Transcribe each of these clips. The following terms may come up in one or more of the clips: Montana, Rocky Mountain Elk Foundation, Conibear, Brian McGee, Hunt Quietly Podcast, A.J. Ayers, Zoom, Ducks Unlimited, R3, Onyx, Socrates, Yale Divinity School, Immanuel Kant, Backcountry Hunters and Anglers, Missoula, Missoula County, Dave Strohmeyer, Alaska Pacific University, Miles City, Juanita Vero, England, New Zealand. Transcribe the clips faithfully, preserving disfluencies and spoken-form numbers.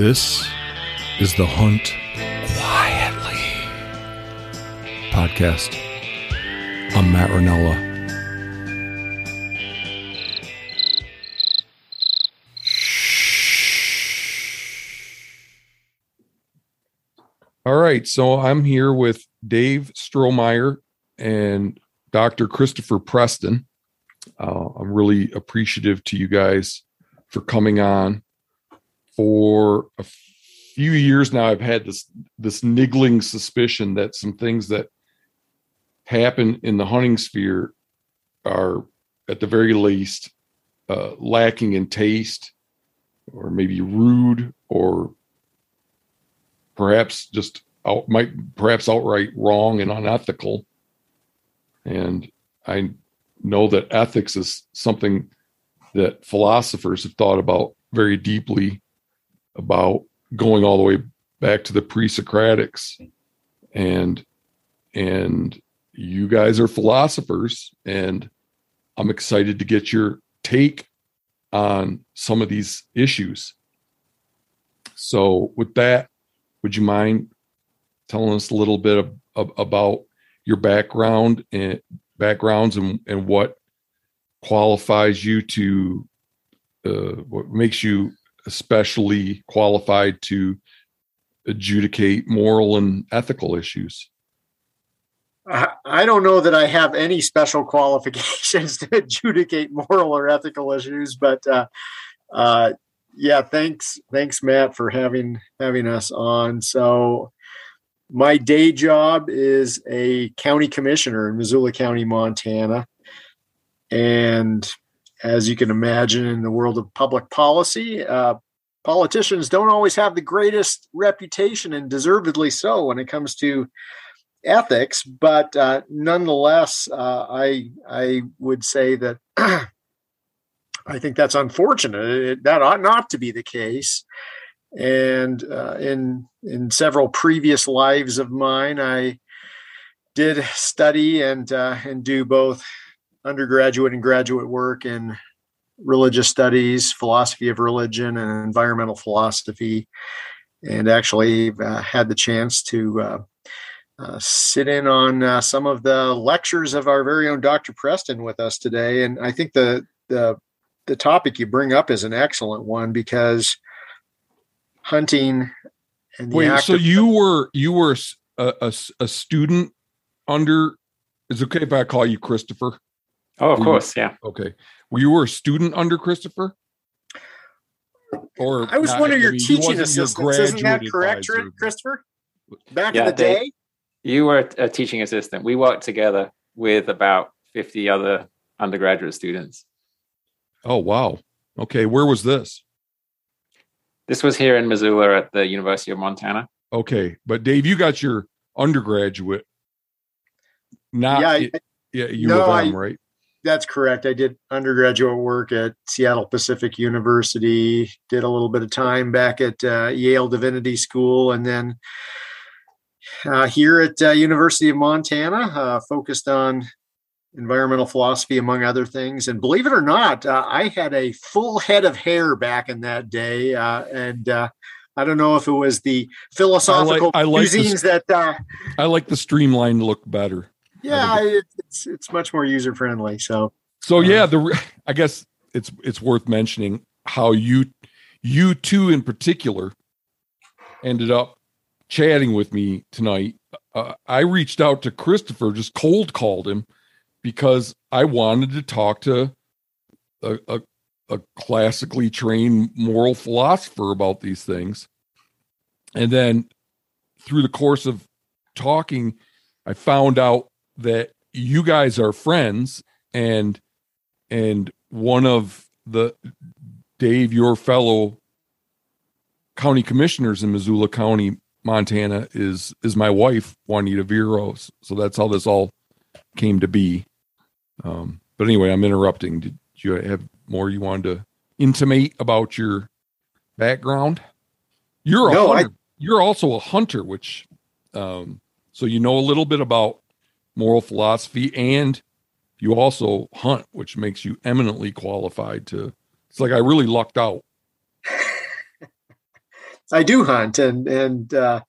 This is the Hunt Quietly Podcast. I'm Matt Rinella. All right, so I'm here with Dave Strohmeyer and Doctor Christopher Preston. Uh, I'm really appreciative to you guys for coming on. For a few years now, I've had this this niggling suspicion that some things that happen in the hunting sphere are, at the very least, uh, lacking in taste, or maybe rude, or perhaps just out, might perhaps outright wrong and unethical. And I know that ethics is something that philosophers have thought about very deeply, about going all the way back to the pre-Socratics. And, and you guys are philosophers, and I'm excited to get your take on some of these issues. So with that, would you mind telling us a little bit of, of, about your background and backgrounds and, and what qualifies you to, uh, what makes you especially qualified to adjudicate moral and ethical issues? I, I don't know that I have any special qualifications to adjudicate moral or ethical issues, but, uh, uh, Yeah, thanks. Thanks, Matt, for having having us on. So my day job is a county commissioner in Missoula County, Montana. And as you can imagine, in the world of public policy, uh, politicians don't always have the greatest reputation, and deservedly so when it comes to ethics. But uh, nonetheless, uh, I I would say that I think that's unfortunate. It, that ought not to be the case. And uh, in in several previous lives of mine, I did study and uh, and do both undergraduate and graduate work in religious studies, philosophy of religion, and environmental philosophy. And actually uh, had the chance to uh, uh, sit in on uh, some of the lectures of our very own Doctor Preston with us today. And I think the the The topic you bring up is an excellent one, because hunting and the Wait, act so of- you were you were a, a, a student under, is it okay if I call you Christopher? Oh, of were course, you, yeah. Okay. Well, you were a student under Christopher? Or I was not, one of your I mean, teaching assistants, your isn't that correct, advisor, Christopher? Back yeah, in the Dave, day? You were a teaching assistant. We worked together with about fifty other undergraduate students. Oh, wow. Okay. Where was this? This was here in Missoula at the University of Montana. Okay. But Dave, you got your undergraduate. Not, yeah, I, yeah you no, were them, I, right? That's correct. I did undergraduate work at Seattle Pacific University, did a little bit of time back at uh, Yale Divinity School, and then uh, here at uh, University of Montana, uh, focused on environmental philosophy, among other things. And believe it or not, uh, I had a full head of hair back in that day. Uh, and uh, I don't know if it was the philosophical I like, I like cuisines the, that... Uh, I like the streamlined look better. Yeah, I, it's it's much more user-friendly. So, so yeah, the I guess it's it's worth mentioning how you, you two in particular, ended up chatting with me tonight. Uh, I reached out to Christopher, just cold called him, because I wanted to talk to a, a, a classically trained moral philosopher about these things. And then through the course of talking, I found out that you guys are friends, and, and one of the Dave, your fellow county commissioners in Missoula County, Montana is, is my wife, Juanita Vero. So that's how this all came to be. Um, but anyway, I'm interrupting. Did you have more you wanted to intimate about your background? You're a no, hunter. I... You're also a hunter, which um, so you know a little bit about moral philosophy, and you also hunt, which makes you eminently qualified to. It's like I really lucked out. I do hunt, and and uh,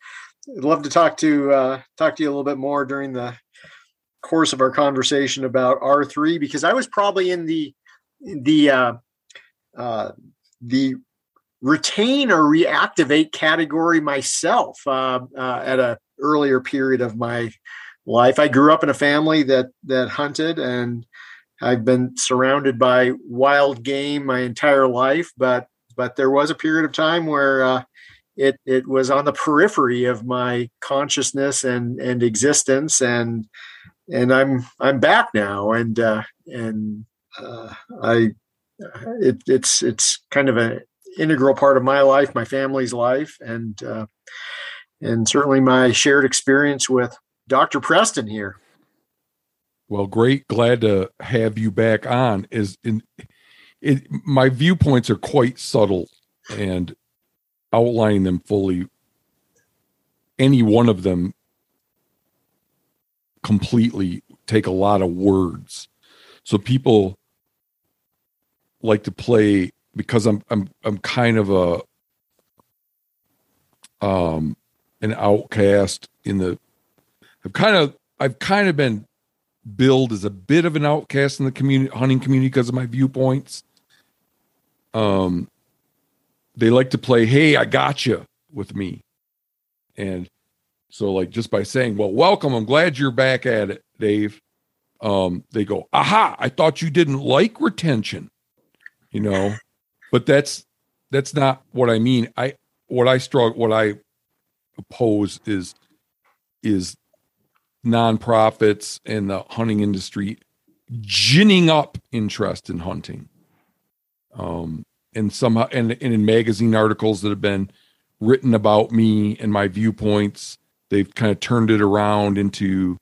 I'd love to talk to uh, talk to you a little bit more during the course of our conversation about R three, because I was probably in the the uh, uh, the retain or reactivate category myself uh, uh, at a earlier period of my life. I grew up in a family that that hunted, and I've been surrounded by wild game my entire life, but but there was a period of time where uh, it it was on the periphery of my consciousness and and existence, and and I'm I'm back now, and uh, and uh, I it, it's it's kind of an integral part of my life, my family's life, and uh, and certainly my shared experience with Doctor Preston here. Well, great. Glad to have you back on. Is in it, my viewpoints are quite subtle, and outlining them fully, any one of them completely take a lot of words. So people like to play, because I'm I'm I'm kind of a um an outcast in the I've kind of I've kind of been billed as a bit of an outcast in the community, hunting community, because of my viewpoints. Um, they like to play, "Hey, I gotcha," with me. And so, like, just by saying, "Well, welcome, I'm glad you're back at it, Dave," um, they go, "Aha, I thought you didn't like retention," you know. But that's, that's not what I mean. I, what I struggle, what I oppose is, is nonprofits and the hunting industry ginning up interest in hunting, um, and somehow, and, and in magazine articles that have been written about me and my viewpoints, they've kind of turned it around into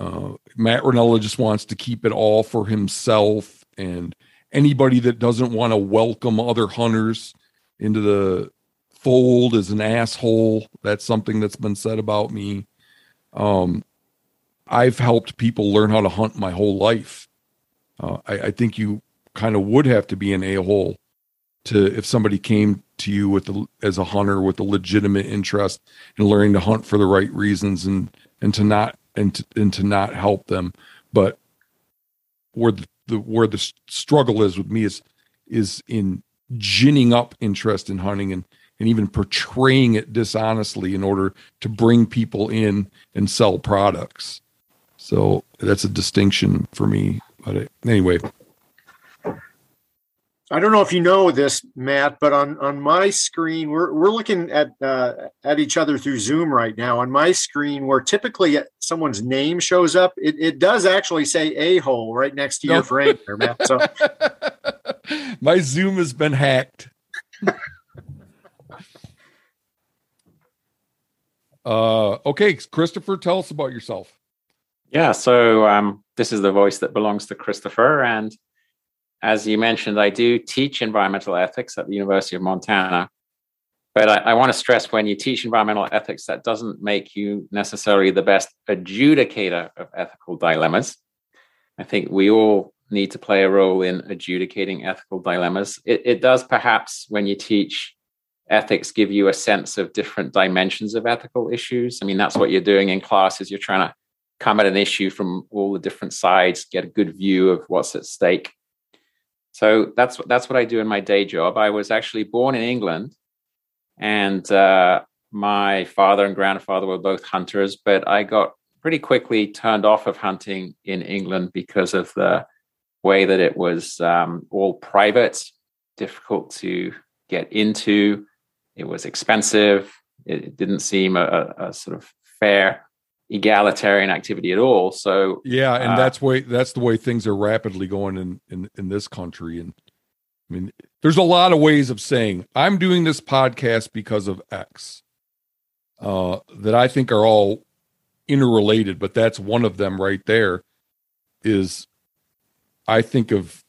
uh, Matt Rinella just wants to keep it all for himself, and anybody that doesn't want to welcome other hunters into the fold is an asshole. That's something that's been said about me. Um, I've helped people learn how to hunt my whole life. Uh, I, I think you kind of would have to be an a-hole to, if somebody came to you with the, as a hunter with a legitimate interest in learning to hunt for the right reasons, and, and to not, and to, and to not help them. But where the, the where the struggle is with me is, is in ginning up interest in hunting, and, and even portraying it dishonestly in order to bring people in and sell products. So that's a distinction for me. But anyway, I don't know if you know this, Matt, but on, on my screen, we're we're looking at uh, at each other through Zoom right now. On my screen, where typically someone's name shows up, it, it does actually say a-hole right next to your frame there, Matt. So my Zoom has been hacked. Uh, okay, Christopher, tell us about yourself. Yeah, so um, this is the voice that belongs to Christopher. And as you mentioned, I do teach environmental ethics at the University of Montana. But I, I want to stress, when you teach environmental ethics, that doesn't make you necessarily the best adjudicator of ethical dilemmas. I think we all need to play a role in adjudicating ethical dilemmas. It, it does perhaps, when you teach ethics, give you a sense of different dimensions of ethical issues. I mean, that's what you're doing in class, is you're trying to come at an issue from all the different sides, get a good view of what's at stake. So that's, that's what I do in my day job. I was actually born in England, and uh, my father and grandfather were both hunters, but I got pretty quickly turned off of hunting in England because of the way that it was um, all private, difficult to get into. It was expensive. It didn't seem a, a sort of fair, egalitarian activity at all. So yeah, and uh, that's way that's the way things are rapidly going in, in in this country. And I mean, there's a lot of ways of saying I'm doing this podcast because of X, uh, that I think are all interrelated. But that's one of them right there. Is I think of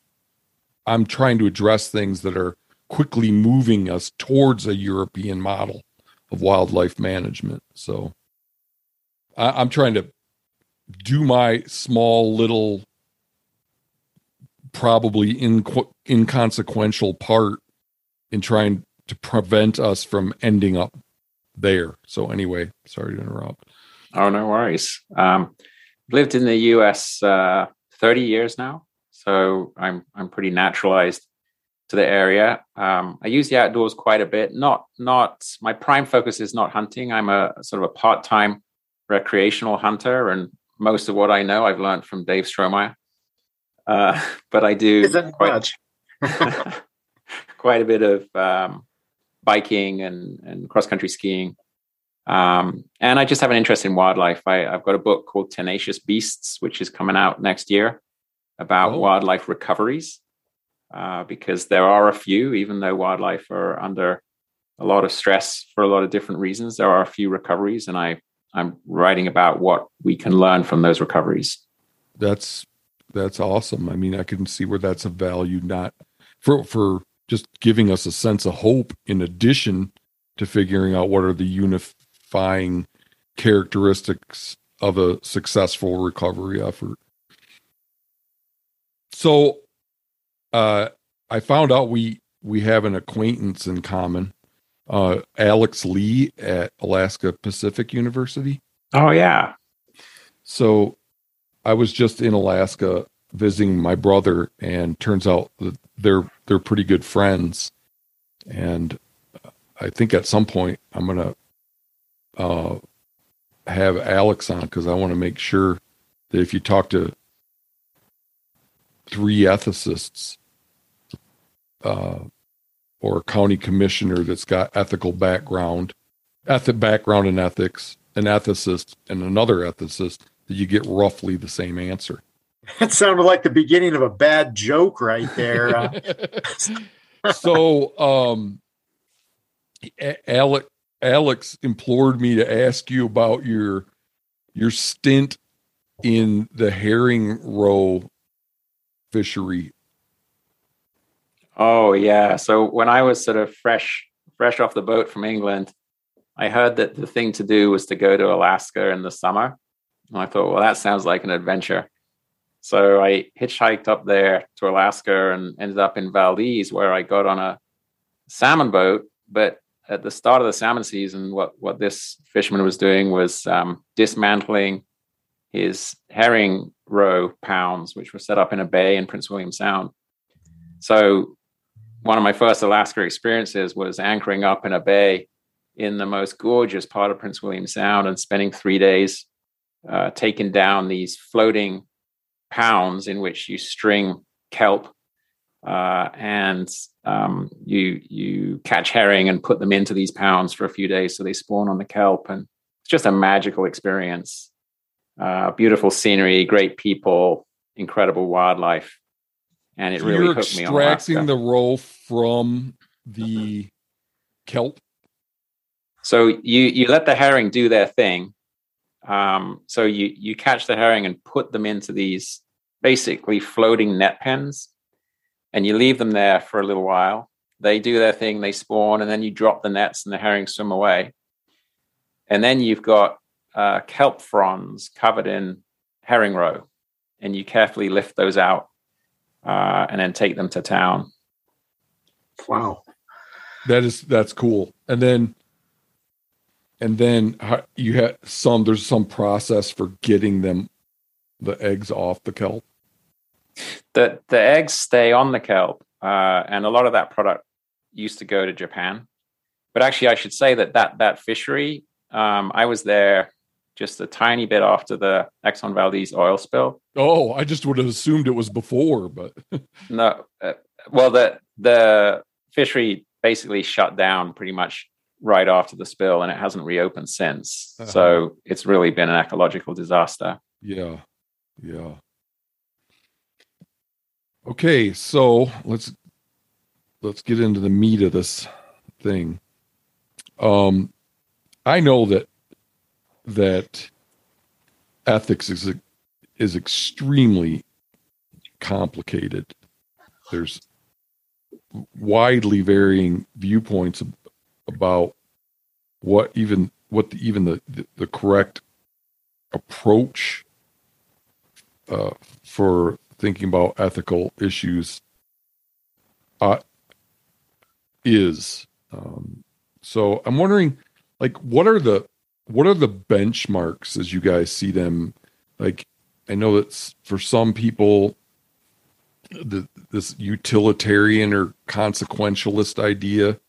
I'm trying to address things that are quickly moving us towards a European model of wildlife management. So I, I'm trying to do my small little, probably inco- inconsequential part in trying to prevent us from ending up there. So anyway, sorry to interrupt. Oh, no worries. Um, I've lived in the U S uh, thirty years now, so I'm I'm pretty naturalized to the area. Um, I use the outdoors quite a bit. Not not my prime focus is not hunting. I'm a sort of a part-time recreational hunter, and most of what I know I've learned from Dave Strohmeyer. Uh, but I do Isn't quite, much. quite a bit of um, biking and, and cross-country skiing. Um, and I just have an interest in wildlife. I, I've got a book called Tenacious Beasts, which is coming out next year, about oh. wildlife recoveries, uh, because there are a few, even though wildlife are under a lot of stress for a lot of different reasons, there are a few recoveries, and I, I'm writing about what we can learn from those recoveries. That's that's awesome. I mean, I can see where that's of value, not for for just giving us a sense of hope in addition to figuring out what are the unif- Fine characteristics of a successful recovery effort. So, uh, I found out we we have an acquaintance in common, uh, Alex Lee at Alaska Pacific University. Oh yeah. So, I was just in Alaska visiting my brother, and turns out that they're they're pretty good friends. And I think at some point I'm gonna. Uh, have Alex on, because I want to make sure that if you talk to three ethicists uh, or a county commissioner that's got ethical background, ethic background in ethics, an ethicist and another ethicist, that you get roughly the same answer. That sounded like the beginning of a bad joke right there. Uh. so, um, a- Alex, Alex implored me to ask you about your your stint in the herring roe fishery. Oh yeah. So when I was sort of fresh fresh off the boat from England, I heard that the thing to do was to go to Alaska in the summer. And I thought, well, that sounds like an adventure. So I hitchhiked up there to Alaska and ended up in Valdez, where I got on a salmon boat. But at the start of the salmon season, what, what this fisherman was doing was um, dismantling his herring roe pounds, which were set up in a bay in Prince William Sound. So one of my first Alaska experiences was anchoring up in a bay in the most gorgeous part of Prince William Sound and spending three days uh, taking down these floating pounds in which you string kelp uh, and Um, you you catch herring and put them into these pounds for a few days so they spawn on the kelp, and it's just a magical experience. Uh, beautiful scenery, great people, incredible wildlife, and it so really hooked me on Alaska. You're extracting the roe from the mm-hmm. kelp? So you you let the herring do their thing. Um, so you you catch the herring and put them into these basically floating net pens. And you leave them there for a little while. They do their thing, they spawn, and then you drop the nets and the herring swim away. And then you've got uh, kelp fronds covered in herring roe, and you carefully lift those out uh, and then take them to town. Wow, that is that's cool. And then, and then you have some. There's some process for getting them, the eggs off the kelp. The, the eggs stay on the kelp, uh, and a lot of that product used to go to Japan. But actually, I should say that that, that fishery, um, I was there just a tiny bit after the Exxon Valdez oil spill. Oh, I just would have assumed it was before, but... no, uh, well, the, the fishery basically shut down pretty much right after the spill, and it hasn't reopened since. Uh-huh. So it's really been an ecological disaster. Yeah, yeah. Okay, so let's let's get into the meat of this thing. Um, I know that that ethics is is extremely complicated. There's widely varying viewpoints about what even what the, even the, the, the correct approach uh, for. Thinking about ethical issues uh, is Um, so I'm wondering, like, what are the what are the benchmarks as you guys see them? Like, I know that for some people, the, this utilitarian or consequentialist idea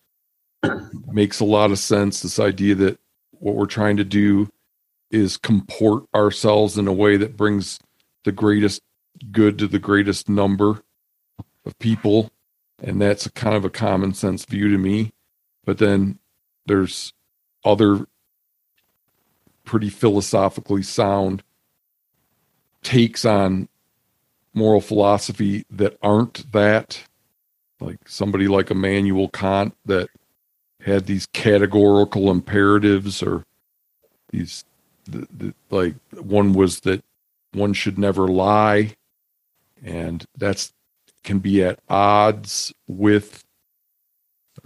makes a lot of sense. This idea that what we're trying to do is comport ourselves in a way that brings the greatest good to the greatest number of people. And that's a kind of a common sense view to me. But then there's other pretty philosophically sound takes on moral philosophy that aren't that, like somebody like Immanuel Kant that had these categorical imperatives, or these the, the, like one was that one should never lie, and that's can be at odds with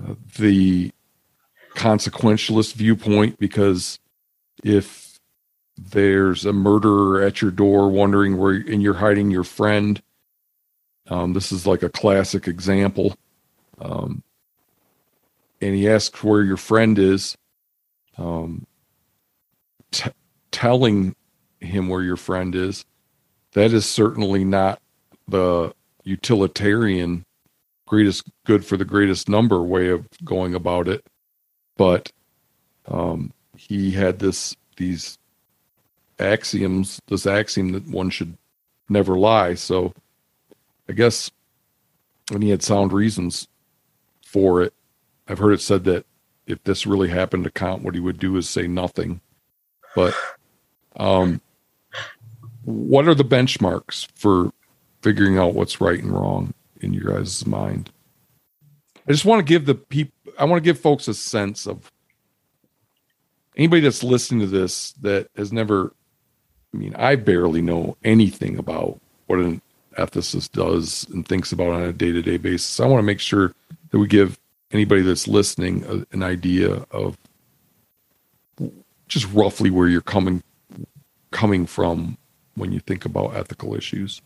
uh, the consequentialist viewpoint, because if there's a murderer at your door wondering where, and you're hiding your friend, um, this is like a classic example, um, and he asks where your friend is, um, t- telling him where your friend is, that is certainly not the utilitarian greatest good for the greatest number way of going about it. But um, he had this these axioms, this axiom that one should never lie. So I guess when he had sound reasons for it, I've heard it said that if this really happened to Kant, what he would do is say nothing. But um, what are the benchmarks for figuring out what's right and wrong in your guys' mind? I just want to give the people, I want to give folks a sense of, anybody that's listening to this that has never, I mean, I barely know anything about what an ethicist does and thinks about on a day-to-day basis. I want to make sure that we give anybody that's listening a, an idea of just roughly where you're coming, coming from when you think about ethical issues.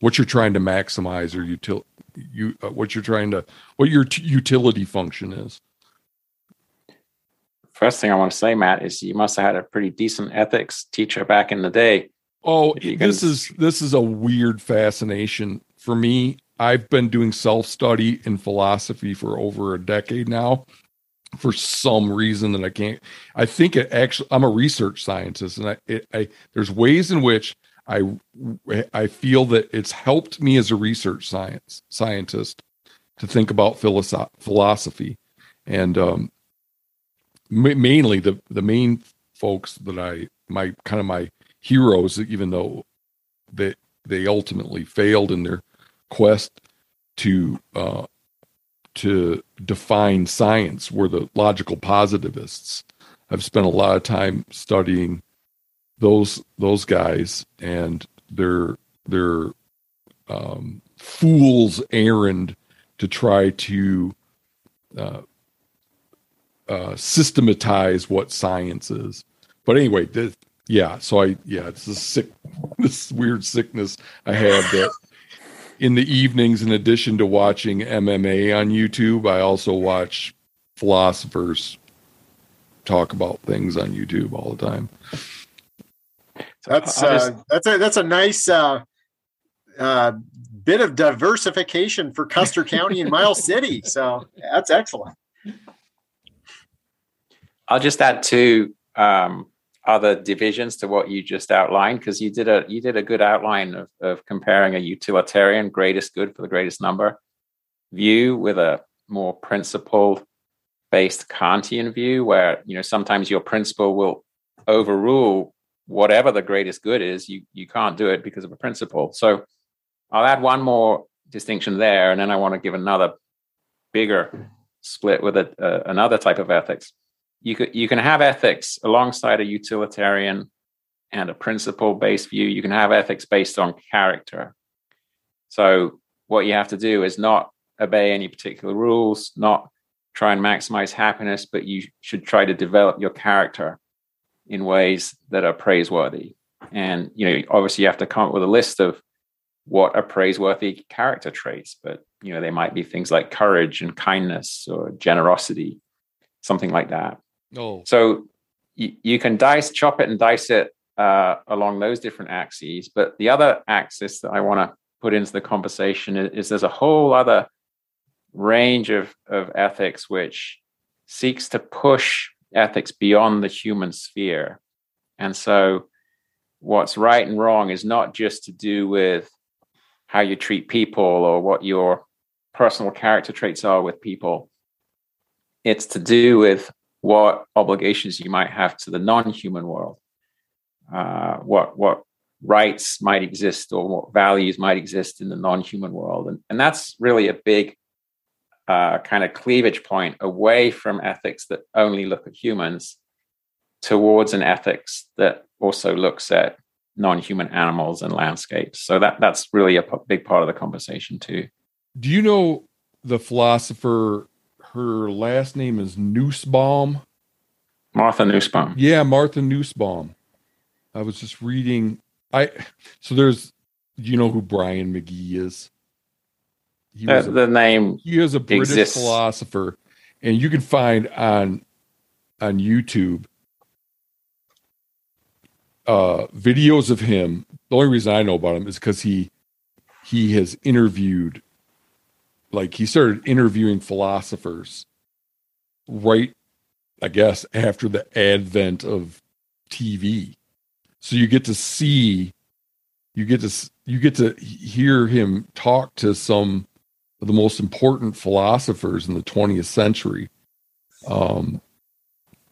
What you're trying to maximize, or util, you uh, what you're trying to, what your t- utility function is. First thing I want to say, Matt, is you must have had a pretty decent ethics teacher back in the day. Oh, can... this is this is a weird fascination for me. I've been doing self-study in philosophy for over a decade now. For some reason that I can't, I think it actually. I'm a research scientist, and I, it, I there's ways in which I, I feel that it's helped me as a research science scientist to think about philosoph- philosophy. And um, ma- mainly the, the main folks that I, my kind of my heroes, even though they, they ultimately failed in their quest to, uh, to define science, were the logical positivists. I've spent a lot of time studying those those guys and their their um, fool's errand to try to uh, uh, systematize what science is. But anyway, this, yeah. So I yeah, it's this sick, this weird sickness I have that in the evenings, in addition to watching M M A on YouTube, I also watch philosophers talk about things on YouTube all the time. That's uh, that's a that's a nice uh, uh, bit of diversification for Custer County and Miles City. So that's excellent. I'll just add two um, other divisions to what you just outlined, because you did a you did a good outline of, of comparing a utilitarian greatest good for the greatest number view with a more principle based Kantian view, where you know sometimes your principle will overrule whatever the greatest good is. You you can't do it because of a principle. So I'll add one more distinction there, and then I want to give another bigger split with a, uh, another type of ethics. You could you can have ethics alongside a utilitarian and a principle-based view. You can have ethics based on character. So what you have to do is not obey any particular rules, not try and maximize happiness, but you should try to develop your character in ways that are praiseworthy. And, you know, obviously you have to come up with a list of what are praiseworthy character traits, but, you know, they might be things like courage and kindness or generosity, something like that. Oh. So you, you can dice, chop it and dice it uh, along those different axes. But the other axis that I want to put into the conversation is, is there's a whole other range of, of ethics which seeks to push ethics beyond the human sphere. And so what's right and wrong is not just to do with how you treat people or what your personal character traits are with people. It's to do with what obligations you might have to the non-human world, uh, what what rights might exist or what values might exist in the non-human world. And, and that's really a big uh, kind of cleavage point away from ethics that only look at humans towards an ethics that also looks at non-human animals and landscapes. So that that's really a p- big part of the conversation too. Do you know the philosopher, her last name is Nussbaum? Martha Nussbaum. Yeah, Martha Nussbaum. I was just reading. I so there's, you know who Brian McGee is? He uh, was a, the name He is a British exists. philosopher, and you can find on on YouTube uh videos of him. The only reason I know about him is because he he has interviewed, like he started interviewing philosophers right, I guess, after the advent of T V. So you get to see, you get to you get to hear him talk to some of the most important philosophers in the twentieth century um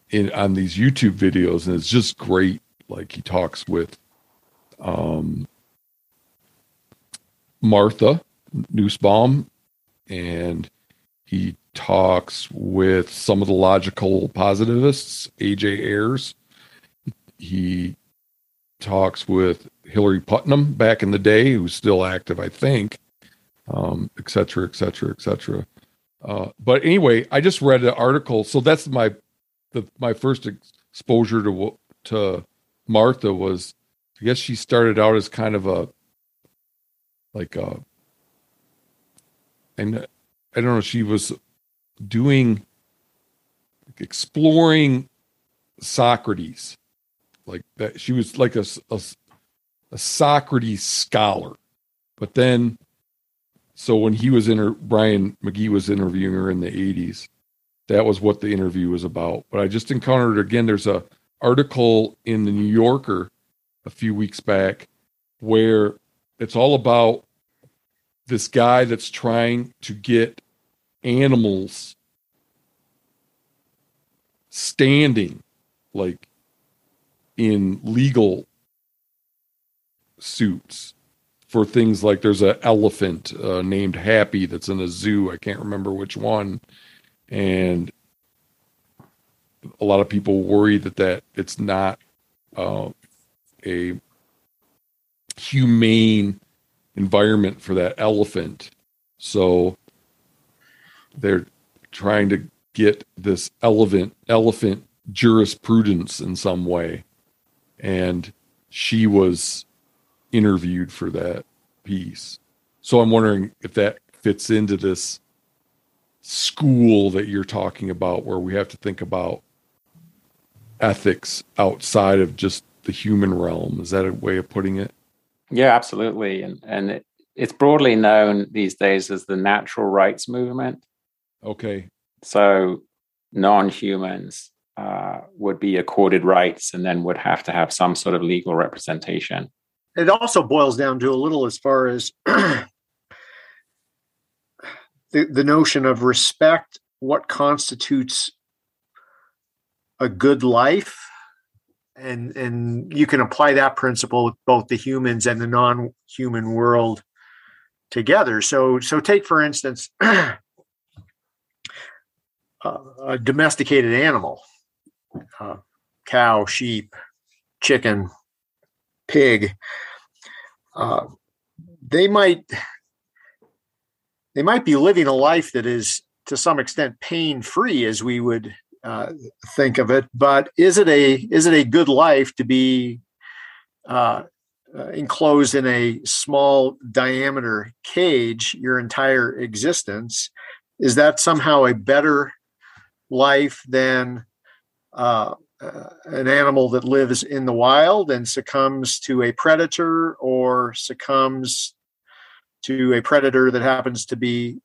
in on these YouTube videos, and it's just great. Like he talks with um, Martha Nussbaum, and he talks with some of the logical positivists, A J. Ayers. He talks with Hillary Putnam back in the day, who's still active, I think, um, et cetera, et cetera, et cetera. Uh, but anyway, I just read an article. So that's my the, my first exposure to to. Martha was, I guess she started out as kind of a, like a, and I don't know, she was doing, exploring Socrates, like that. She was like a, a, a Socrates scholar. But then, so when he was in her, Brian McGee was interviewing her in the eighties, that was what the interview was about. But I just encountered her again. There's a article in the New Yorker a few weeks back where it's all about this guy that's trying to get animals standing, like in legal suits for things like there's an elephant uh, named Happy that's in a zoo. I can't remember which one. And a lot of people worry that, that it's not uh, a humane environment for that elephant. So they're trying to get this elephant, elephant jurisprudence in some way. And she was interviewed for that piece. So I'm wondering if that fits into this school that you're talking about, where we have to think about ethics outside of just the human realm. Is that a way of putting it? Yeah, absolutely. And and it, it's broadly known these days as the natural rights movement. Okay. So non-humans uh, would be accorded rights and then would have to have some sort of legal representation. It also boils down to a little as far as the, the notion of respect, what constitutes a good life, and and you can apply that principle with both the humans and the non-human world together. So so take for instance uh, a domesticated animal, uh, cow, sheep, chicken, pig. Uh, they might they might be living a life that is to some extent pain-free, as we would Uh, think of it, but is it a is it a good life to be uh, uh, enclosed in a small diameter cage your entire existence, is that somehow a better life than uh, uh, an animal that lives in the wild and succumbs to a predator, or succumbs to a predator that happens to be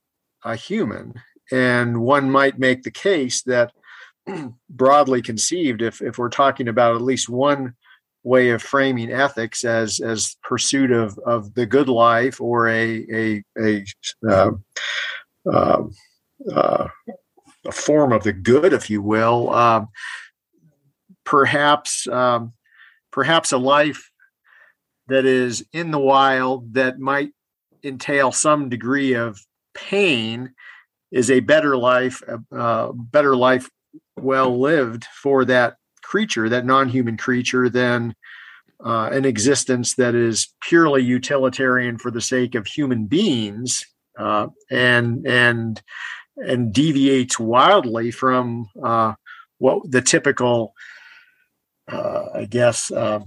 a human? And one might make the case that, broadly conceived, if if we're talking about at least one way of framing ethics as as pursuit of of the good life, or a a a uh, uh, uh, a form of the good, if you will, um, perhaps um, perhaps a life that is in the wild that might entail some degree of pain is a better life, a uh, better life well lived for that creature, that non-human creature, than uh, an existence that is purely utilitarian for the sake of human beings, uh, and and and deviates wildly from uh, what the typical, uh, I guess, uh,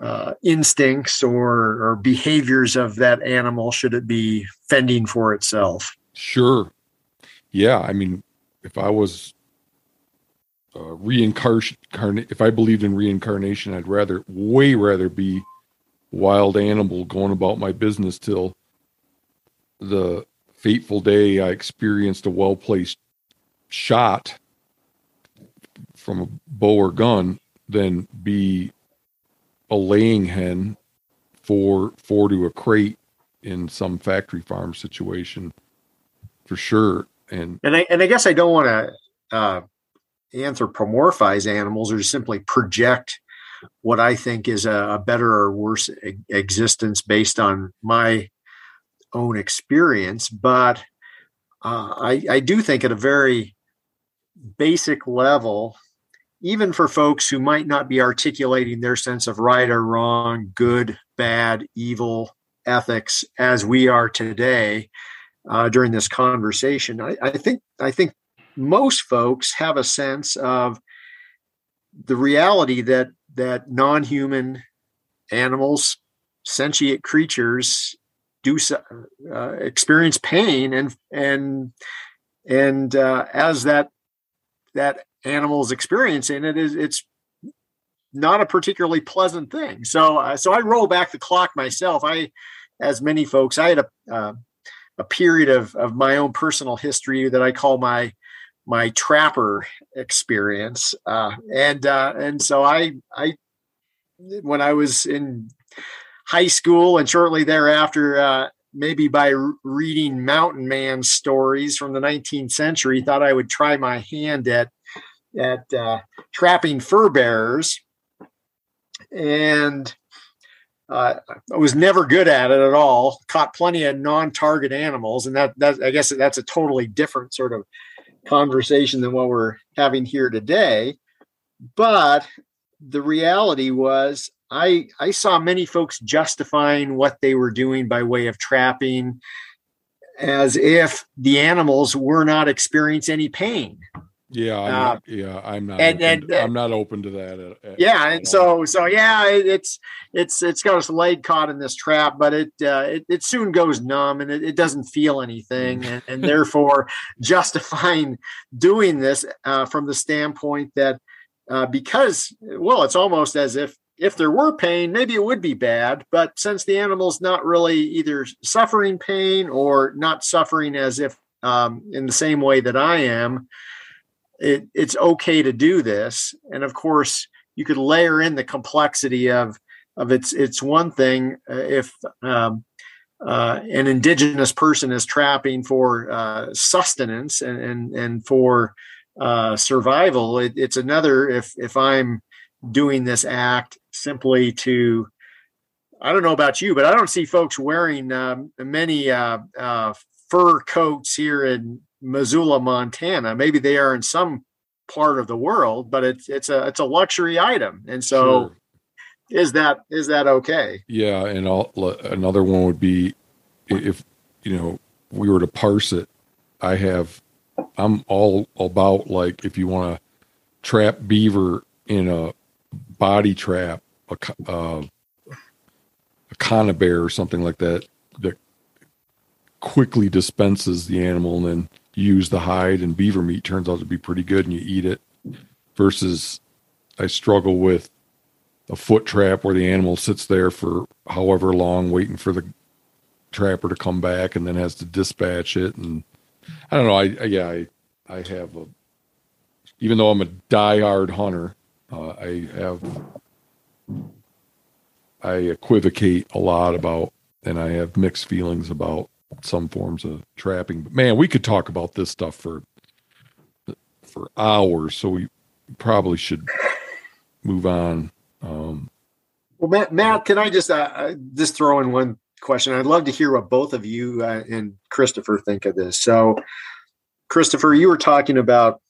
uh, instincts or, or behaviors of that animal should it be fending for itself. Sure. Yeah, I mean, if I was uh, reincarnate, if I believed in reincarnation, I'd rather, way rather be wild animal going about my business till the fateful day I experienced a well-placed shot from a bow or gun than be a laying hen for, for to a crate in some factory farm situation, for sure. And, and, I, and I guess I don't want to uh, anthropomorphize animals or just simply project what I think is a, a better or worse e- existence based on my own experience. But uh, I, I do think at a very basic level, even for folks who might not be articulating their sense of right or wrong, good, bad, evil, ethics as we are today, Uh, during this conversation, I, I think I think most folks have a sense of the reality that that non-human animals, sentient creatures, do uh, experience pain, and and and uh, as that that animal's experiencing it is it's not a particularly pleasant thing. So uh, so I roll back the clock myself. I, as many folks, I had a uh, a period of, of my own personal history that I call my, my trapper experience. Uh, and, uh, and so I, I, when I was in high school and shortly thereafter, uh, maybe by reading mountain man stories from the nineteenth century, thought I would try my hand at, at, uh, trapping fur bearers. And, Uh, I was never good at it at all. Caught plenty of non-target animals, and that, that I guess that's a totally different sort of conversation than what we're having here today. But the reality was, I I saw many folks justifying what they were doing by way of trapping, as if the animals were not experiencing any pain. Yeah, I'm uh, not, yeah, I'm not. And, and, to, I'm not open to that. At, at, yeah, and so, so yeah, it, it's it's it's got its leg caught in this trap, but it uh, it, it soon goes numb and it, it doesn't feel anything, and, and therefore justifying doing this uh, from the standpoint that uh, because well, it's almost as if if there were pain, maybe it would be bad, but since the animal's not really either suffering pain or not suffering as if um, in the same way that I am, It, it's okay to do this. And of course, you could layer in the complexity of of it's it's one thing if um, uh, an indigenous person is trapping for uh, sustenance and and, and for uh, survival. It, it's another if if I'm doing this act simply to, I don't know about you, but I don't see folks wearing um, many uh, uh, fur coats here in Missoula, Montana. Maybe they are in some part of the world, but it's it's a it's a luxury item, and so sure. is that is that okay? Yeah, and I'll, another one would be if you know we were to parse it. I have I'm all about like if you want to trap beaver in a body trap, a uh, conibear or something like that that quickly dispenses the animal, and then you use the hide and beaver meat turns out to be pretty good and you eat it, versus I struggle with a foot trap where the animal sits there for however long waiting for the trapper to come back and then has to dispatch it. And I don't know. I, I yeah, I, I have a, even though I'm a diehard hunter, uh, I have, I equivocate a lot about, and I have mixed feelings about some forms of trapping. But man, we could talk about this stuff for, for hours. So we probably should move on. Um, well, Matt, Matt, can I just uh, just throw in one question? I'd love to hear what both of you uh, and Christopher think of this. So, Christopher, you were talking about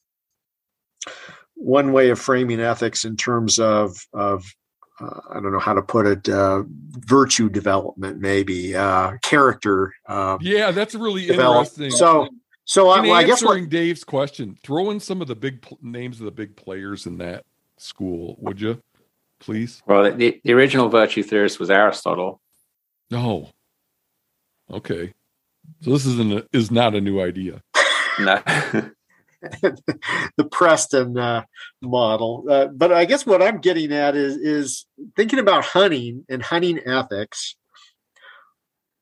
one way of framing ethics in terms of of uh, I don't know how to put it, uh, virtue development, maybe uh, character. Um, yeah, that's really developed. Interesting. So, so in I, well, I guess answering Dave's question, throw in some of the big pl- names of the big players in that school, would you? Please. Well, the, the original virtue theorist was Aristotle. No. Oh. Okay. So this isn't a, is not a new idea. No. The Preston uh, model. Uh, but I guess what I'm getting at is, is thinking about hunting and hunting ethics,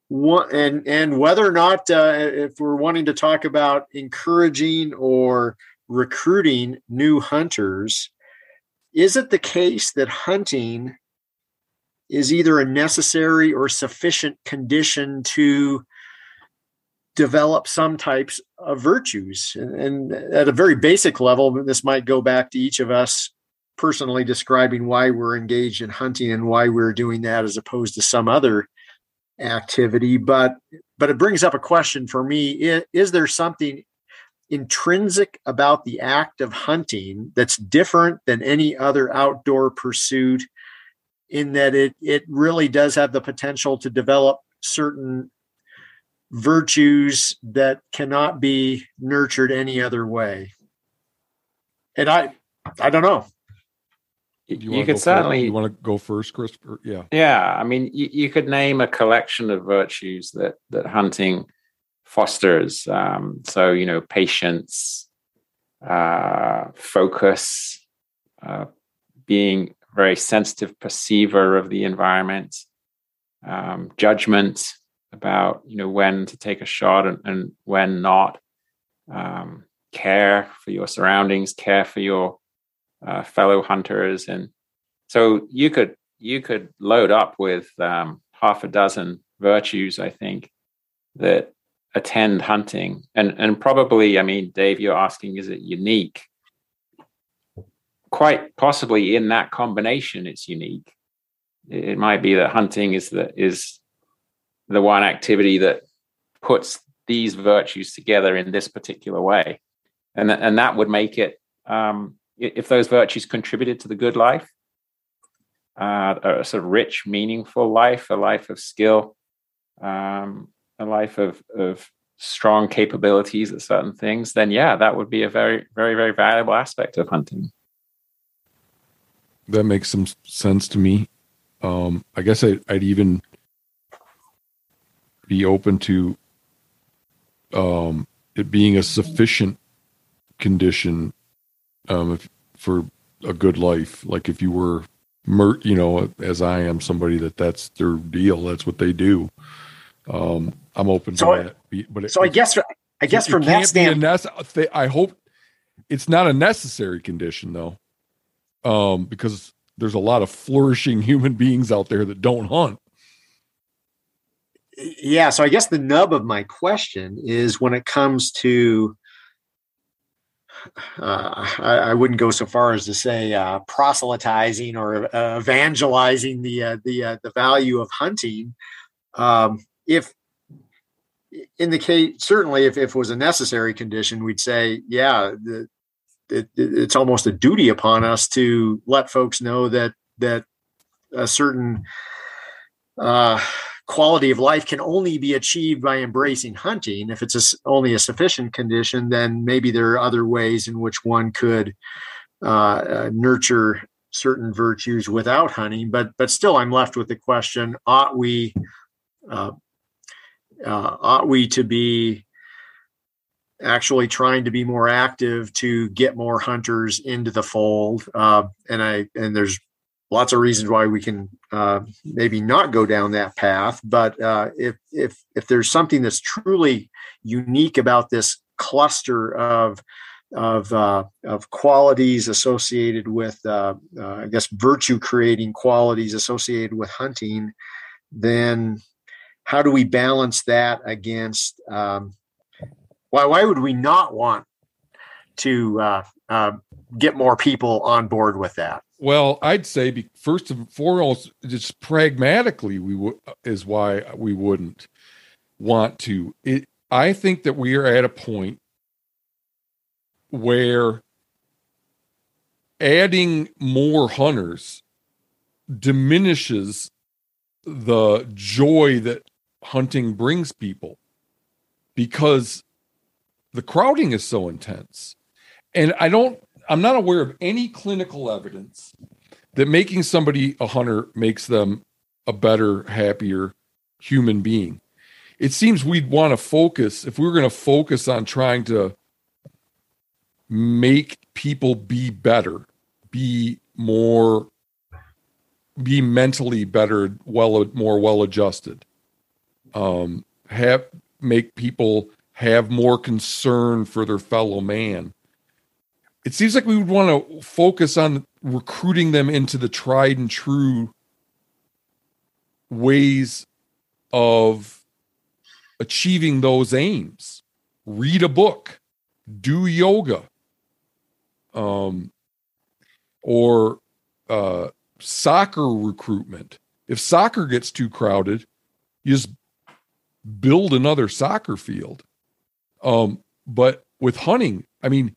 what, and, and whether or not uh, if we're wanting to talk about encouraging or recruiting new hunters, is it the case that hunting is either a necessary or sufficient condition to develop some types of virtues? And, and at a very basic level, this might go back to each of us personally describing why we're engaged in hunting and why we're doing that as opposed to some other activity. But, but it brings up a question for me. Is, is there something intrinsic about the act of hunting that's different than any other outdoor pursuit, in that it it really does have the potential to develop certain virtues that cannot be nurtured any other way? And I I don't know. You, you, you could certainly... You want to go first, Christopher? Yeah. Yeah. I mean, you, you could name a collection of virtues that that hunting fosters. Um, so, you know, patience, uh, focus, uh, being a very sensitive perceiver of the environment, um, judgment about, you know, when to take a shot and, and when not, um, care for your surroundings, care for your uh, fellow hunters. And so you could, you could load up with um, half a dozen virtues, I think, that attend hunting. And and probably, I mean, Dave, you're asking, is it unique? Quite possibly in that combination, it's unique. It might be that hunting is the is the one activity that puts these virtues together in this particular way. And, th- and that would make it, um, if those virtues contributed to the good life, uh, a sort of rich, meaningful life, a life of skill, um, a life of, of strong capabilities at certain things, then yeah, that would be a very, very, very valuable aspect of hunting. That makes some sense to me. Um, I guess I, I'd even be open to um, it being a sufficient condition um, if, for a good life. Like if you were, mer- you know, as I am, somebody that that's their deal, that's what they do. Um, I'm open so to I, that. But it, so I guess, I guess it, from it that standpoint, nece- I hope it's not a necessary condition though, um, because there's a lot of flourishing human beings out there that don't hunt. Yeah. So I guess the nub of my question is when it comes to, uh, I, I wouldn't go so far as to say uh, proselytizing or uh, evangelizing the uh, the uh, the value of hunting. Um, If in the case, certainly if, if it was a necessary condition, we'd say, yeah, the, it, it's almost a duty upon us to let folks know that, that a certain uh, quality of life can only be achieved by embracing hunting. If it's a, only a sufficient condition, then maybe there are other ways in which one could uh, uh, nurture certain virtues without hunting, but but still I'm left with the question, ought we uh, uh, ought we to be actually trying to be more active to get more hunters into the fold? Uh, and I and there's lots of reasons why we can uh, maybe not go down that path. But uh, if if if there's something that's truly unique about this cluster of of uh, of qualities associated with, uh, uh, I guess, virtue-creating qualities associated with hunting, then how do we balance that against? Um, why why would we not want to uh, uh, get more people on board with that? Well, I'd say be, first and foremost, just pragmatically, we w- is why we wouldn't want to. It, I think that we are at a point where adding more hunters diminishes the joy that hunting brings people because the crowding is so intense. And I don't I'm not aware of any clinical evidence that making somebody a hunter makes them a better, happier human being. It seems we'd want to focus, if we were going to focus on trying to make people be better, be more, be mentally better, well, more well-adjusted, um, have make people have more concern for their fellow man. It seems like we would want to focus on recruiting them into the tried and true ways of achieving those aims. Read a book, do yoga, um, or uh, soccer recruitment. If soccer gets too crowded, you just build another soccer field. Um, but with hunting, I mean,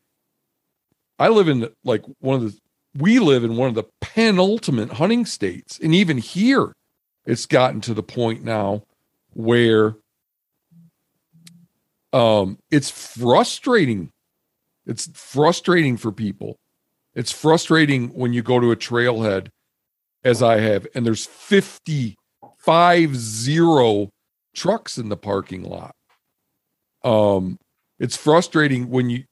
I live in like one of the, we live in one of the penultimate hunting states. And even here, it's gotten to the point now where um, it's frustrating. It's frustrating for people. It's frustrating when you go to a trailhead, as I have, and there's fifty-five zero trucks in the parking lot. Um, it's frustrating when you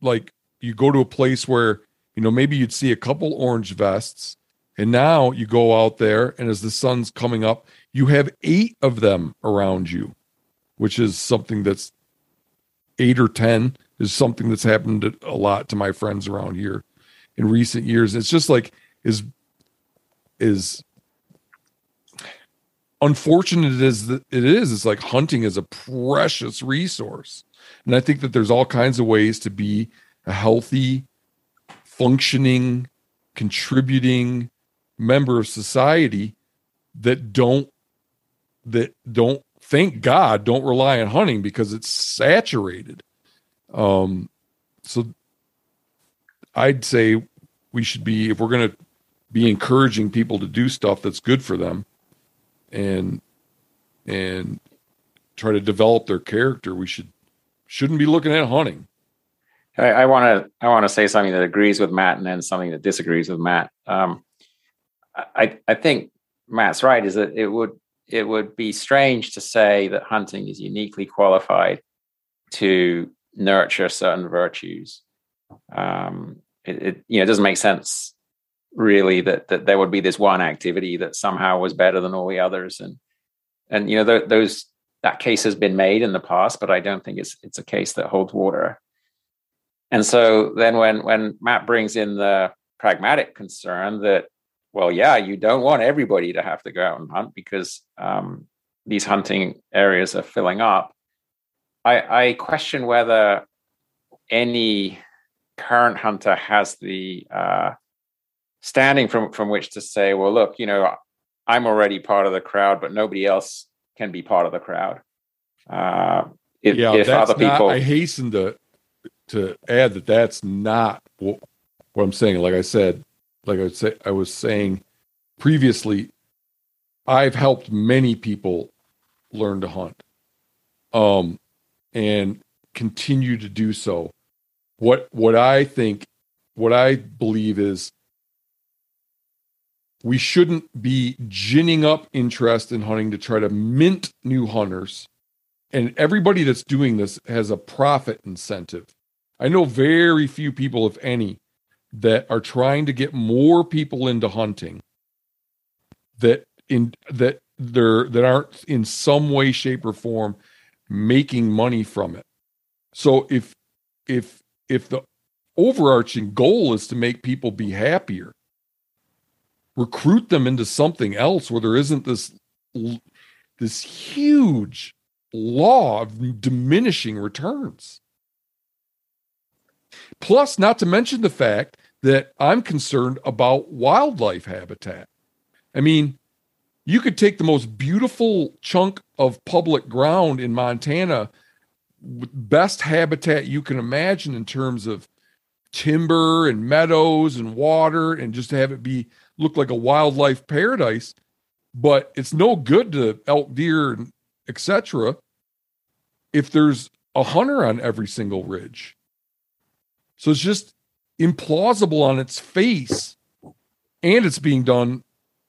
like, you go to a place where, you know, maybe you'd see a couple orange vests, and now you go out there, and as the sun's coming up, you have eight of them around you, which is something that's eight or ten is something that's happened a lot to my friends around here in recent years. It's just like, is, is unfortunate as it is, it's like hunting is a precious resource. And I think that there's all kinds of ways to be a healthy, functioning, contributing member of society that don't, that don't, thank God, don't rely on hunting because it's saturated. Um, so I'd say we should be, if we're going to be encouraging people to do stuff that's good for them and, and try to develop their character, we should, shouldn't be looking at hunting. I want to I want to say something that agrees with Matt and then something that disagrees with Matt. Um, I I think Matt's right. Is that it would it would be strange to say that hunting is uniquely qualified to nurture certain virtues. Um, it, it you know it doesn't make sense really that that there would be this one activity that somehow was better than all the others, and and you know th- those that case has been made in the past, but I don't think it's it's a case that holds water. And so then when, when Matt brings in the pragmatic concern that, well, yeah, you don't want everybody to have to go out and hunt because um, these hunting areas are filling up. I, I question whether any current hunter has the uh, standing from, from which to say, well, look, you know, I'm already part of the crowd, but nobody else can be part of the crowd. Uh, if, yeah, if that's other people, not, I hasten to... to add that that's not what, what I'm saying. Like I said, like I say, I was saying previously, I've helped many people learn to hunt, um, and continue to do so. What, what I think, what I believe is we shouldn't be ginning up interest in hunting to try to mint new hunters. And everybody that's doing this has a profit incentive. I know very few people, if any, that are trying to get more people into hunting that in that they're that aren't in some way, shape, or form making money from it. So if if if the overarching goal is to make people be happier, recruit them into something else where there isn't this this huge law of diminishing returns. Plus, not to mention the fact that I'm concerned about wildlife habitat. I mean, you could take the most beautiful chunk of public ground in Montana, best habitat you can imagine in terms of timber and meadows and water, and just have it be look like a wildlife paradise, but it's no good to elk, deer, et cetera if there's a hunter on every single ridge. So it's just implausible on its face, and it's being done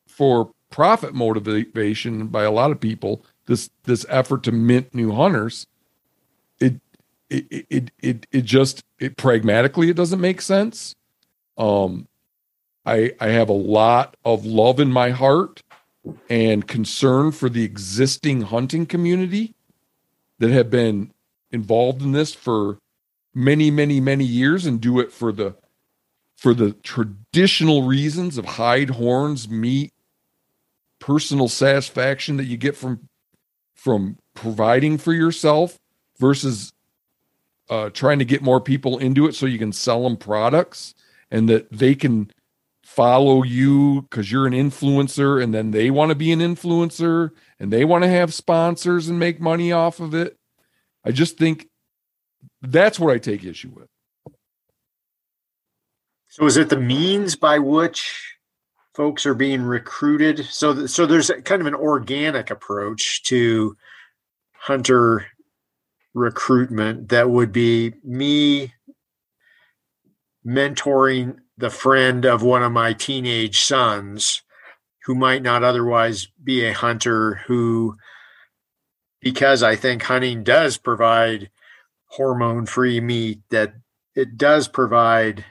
for profit motivation by a lot of people. This this effort to mint new hunters, it it it it, it just it pragmatically it doesn't make sense. Um, I I have a lot of love in my heart and concern for the existing hunting community that have been involved in this for many, many, many years and do it for the for the traditional reasons of hide, horns, meat, personal satisfaction that you get from from providing for yourself versus uh, trying to get more people into it so you can sell them products and that they can follow you because you're an influencer, and then they want to be an influencer and they want to have sponsors and make money off of it. I just think that's what I take issue with. So is it the means by which folks are being recruited? So, th- so there's kind of an organic approach to hunter recruitment that would be me mentoring the friend of one of my teenage sons who might not otherwise be a hunter, who, because I think hunting does provide hormone-free meat, that it does provide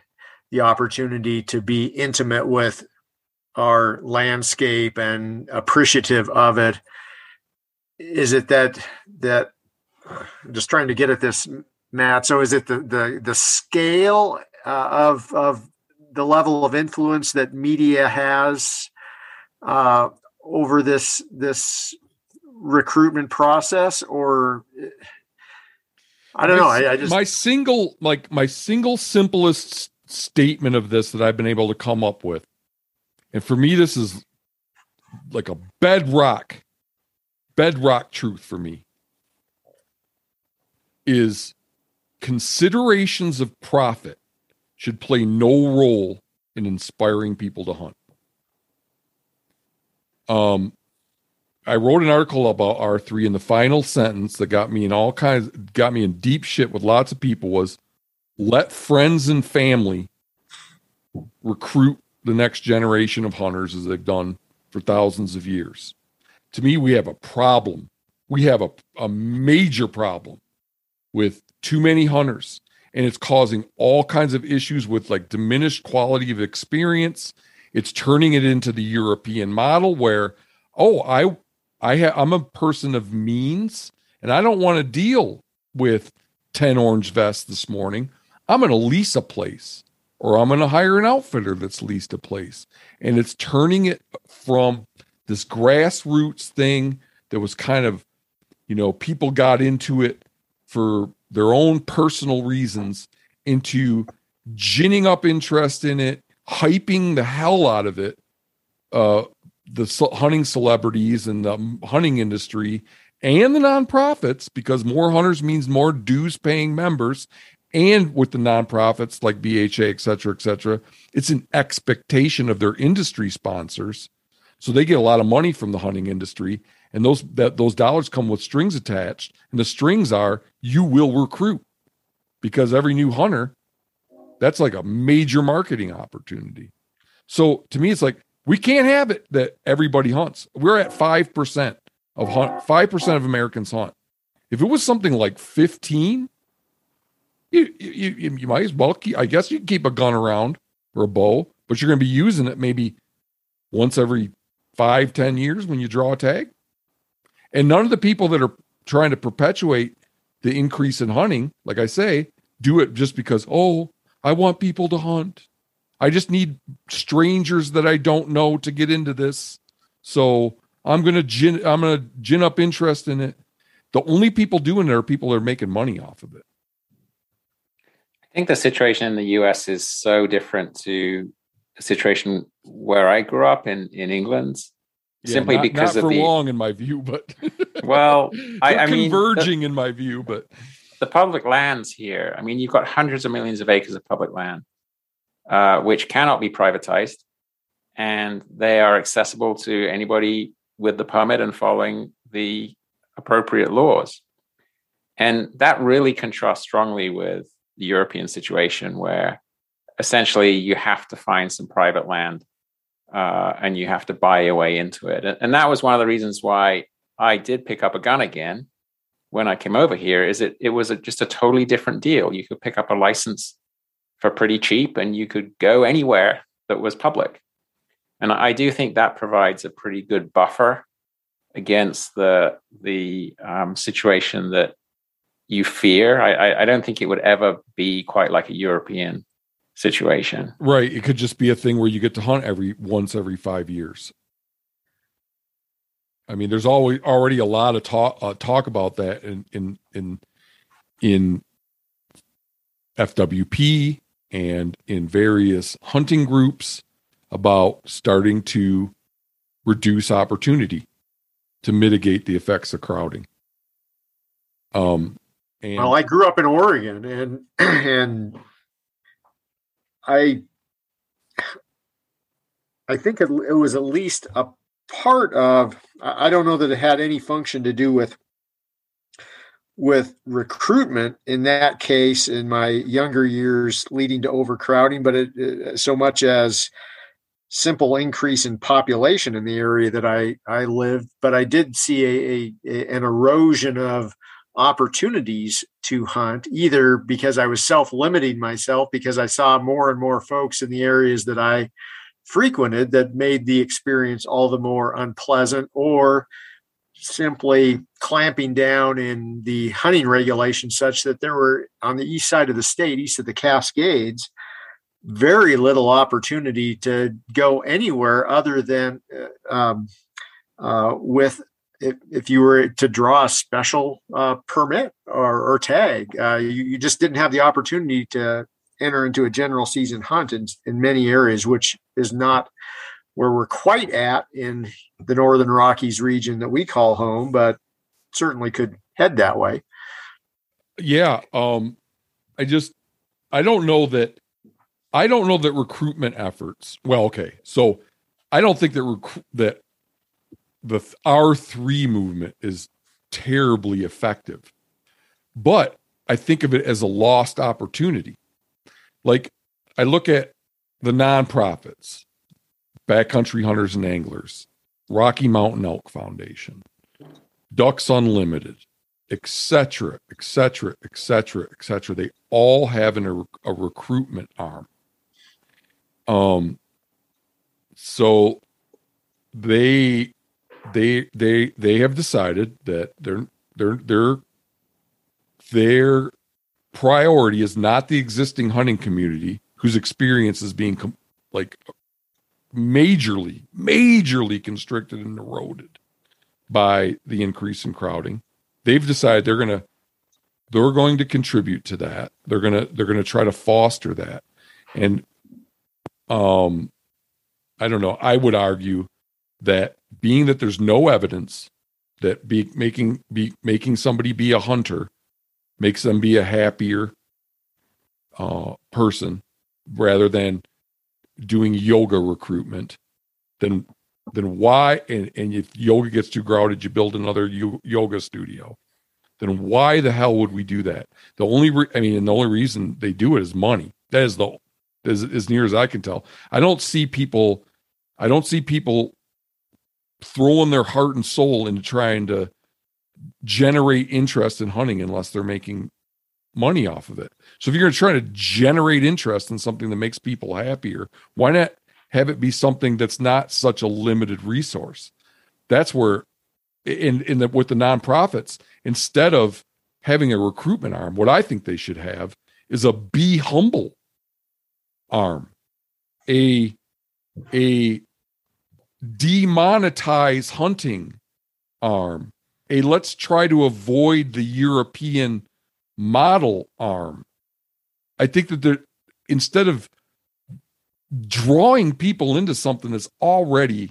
the opportunity to be intimate with our landscape and appreciative of it. Is it that, that I'm just trying to get at this, Matt. So is it the, the, the scale uh, of, of, the level of influence that media has uh, over this, this recruitment process, or I don't my, know. I, I just, my single, like my single simplest statement of this that I've been able to come up with, and for me, this is like a bedrock, bedrock truth for me, is considerations of profit should play no role in inspiring people to hunt. Um, I wrote an article about R three, and the final sentence that got me in all kinds, got me in deep shit with lots of people was, let friends and family recruit the next generation of hunters as they've done for thousands of years. To me, we have a problem. We have a, a major problem with too many hunters. And it's causing all kinds of issues with like diminished quality of experience. It's turning it into the European model where, oh, I, I ha- I'm a person of means and I don't want to deal with ten orange vests this morning. I'm going to lease a place, or I'm going to hire an outfitter that's leased a place. And it's turning it from this grassroots thing that was kind of, you know, people got into it for their own personal reasons, into ginning up interest in it, hyping the hell out of it, uh, the ce- hunting celebrities and the hunting industry and the nonprofits, because more hunters means more dues paying members. And with the nonprofits like B H A, et cetera, et cetera, it's an expectation of their industry sponsors. So they get a lot of money from the hunting industry. And those that those dollars come with strings attached, and the strings are you will recruit, because every new hunter, that's like a major marketing opportunity. So to me, it's like We can't have it that everybody hunts. We're at five percent of hunt, five percent of Americans hunt. If it was something like fifteen, you, you, you might as well keep, I guess you can keep a gun around or a bow, but you're going to be using it maybe once every five, ten years when you draw a tag. And none of the people that are trying to perpetuate the increase in hunting, like I say, do it just because, oh, I want people to hunt. I just need strangers that I don't know to get into this. So I'm going to gin, I'm going to gin up interest in it. The only people doing it are people that are making money off of it. I think the situation in the U S is so different to the situation where I grew up in, in England. Yeah, simply not, because not of for the, long in my view, but well, I, I mean, converging the, in my view, but the public lands here. I mean, you've got hundreds of millions of acres of public land, uh, which cannot be privatized, and they are accessible to anybody with the permit and following the appropriate laws. And that really contrasts strongly with the European situation, where essentially you have to find some private land. Uh, and you have to buy your way into it. And, and that was one of the reasons why I did pick up a gun again when I came over here, is it, it was a, just a totally different deal. You could pick up a license for pretty cheap and you could go anywhere that was public. And I do think that provides a pretty good buffer against the the um, situation that you fear. I, I, I don't think it would ever be quite like a European situation. Right. It could just be a thing where you get to hunt every once every five years. I mean, there's always already a lot of talk, uh, talk about that in, in, in, in F W P and in various hunting groups about starting to reduce opportunity to mitigate the effects of crowding. Um, and well, I grew up in Oregon and, and, I I think it, it was at least a part of, I don't know that it had any function to do with with recruitment in that case in my younger years leading to overcrowding, but it, it, so much as simple increase in population in the area that I, I lived. But I did see a, a an erosion of opportunities to hunt, either because I was self-limiting myself because I saw more and more folks in the areas that I frequented that made the experience all the more unpleasant, or simply clamping down in the hunting regulations such that there were on the east side of the state, east of the Cascades, very little opportunity to go anywhere other than um, uh, with If, if you were to draw a special uh, permit or, or tag, uh, you, you just didn't have the opportunity to enter into a general season hunt in, in many areas, which is not where we're quite at in the Northern Rockies region that we call home, but certainly could head that way. Yeah. Um, I just, I don't know that, I don't know that recruitment efforts, well, okay. So I don't think that rec- that, the R three movement is terribly effective, but I think of it as a lost opportunity. Like I look at the nonprofits, Backcountry Hunters and Anglers, Rocky Mountain Elk Foundation, Ducks Unlimited, et cetera, et cetera, et cetera, et cetera. They all have an, a, a recruitment arm. Um, so they, They they they have decided that their their their their priority is not the existing hunting community, whose experience is being com- like majorly majorly constricted and eroded by the increase in crowding. They've decided they're gonna they're going to contribute to that. They're gonna they're gonna try to foster that, and um, I don't know. I would argue that, being that there's no evidence that be making be making somebody be a hunter makes them be a happier uh, person, rather than doing yoga recruitment, then then why? And, and if yoga gets too crowded, you build another yo- yoga studio. Then why the hell would we do that? The only re- I mean, and the only reason they do it is money. That is the as as near as I can tell. I don't see people. I don't see people throwing their heart and soul into trying to generate interest in hunting unless they're making money off of it. So if you're going to try to generate interest in something that makes people happier, why not have it be something that's not such a limited resource? That's where in in the, with the nonprofits, instead of having a recruitment arm, what I think they should have is a be humble arm, a a demonetize hunting arm, a let's try to avoid the European model arm. I think that they're, instead of drawing people into something that's already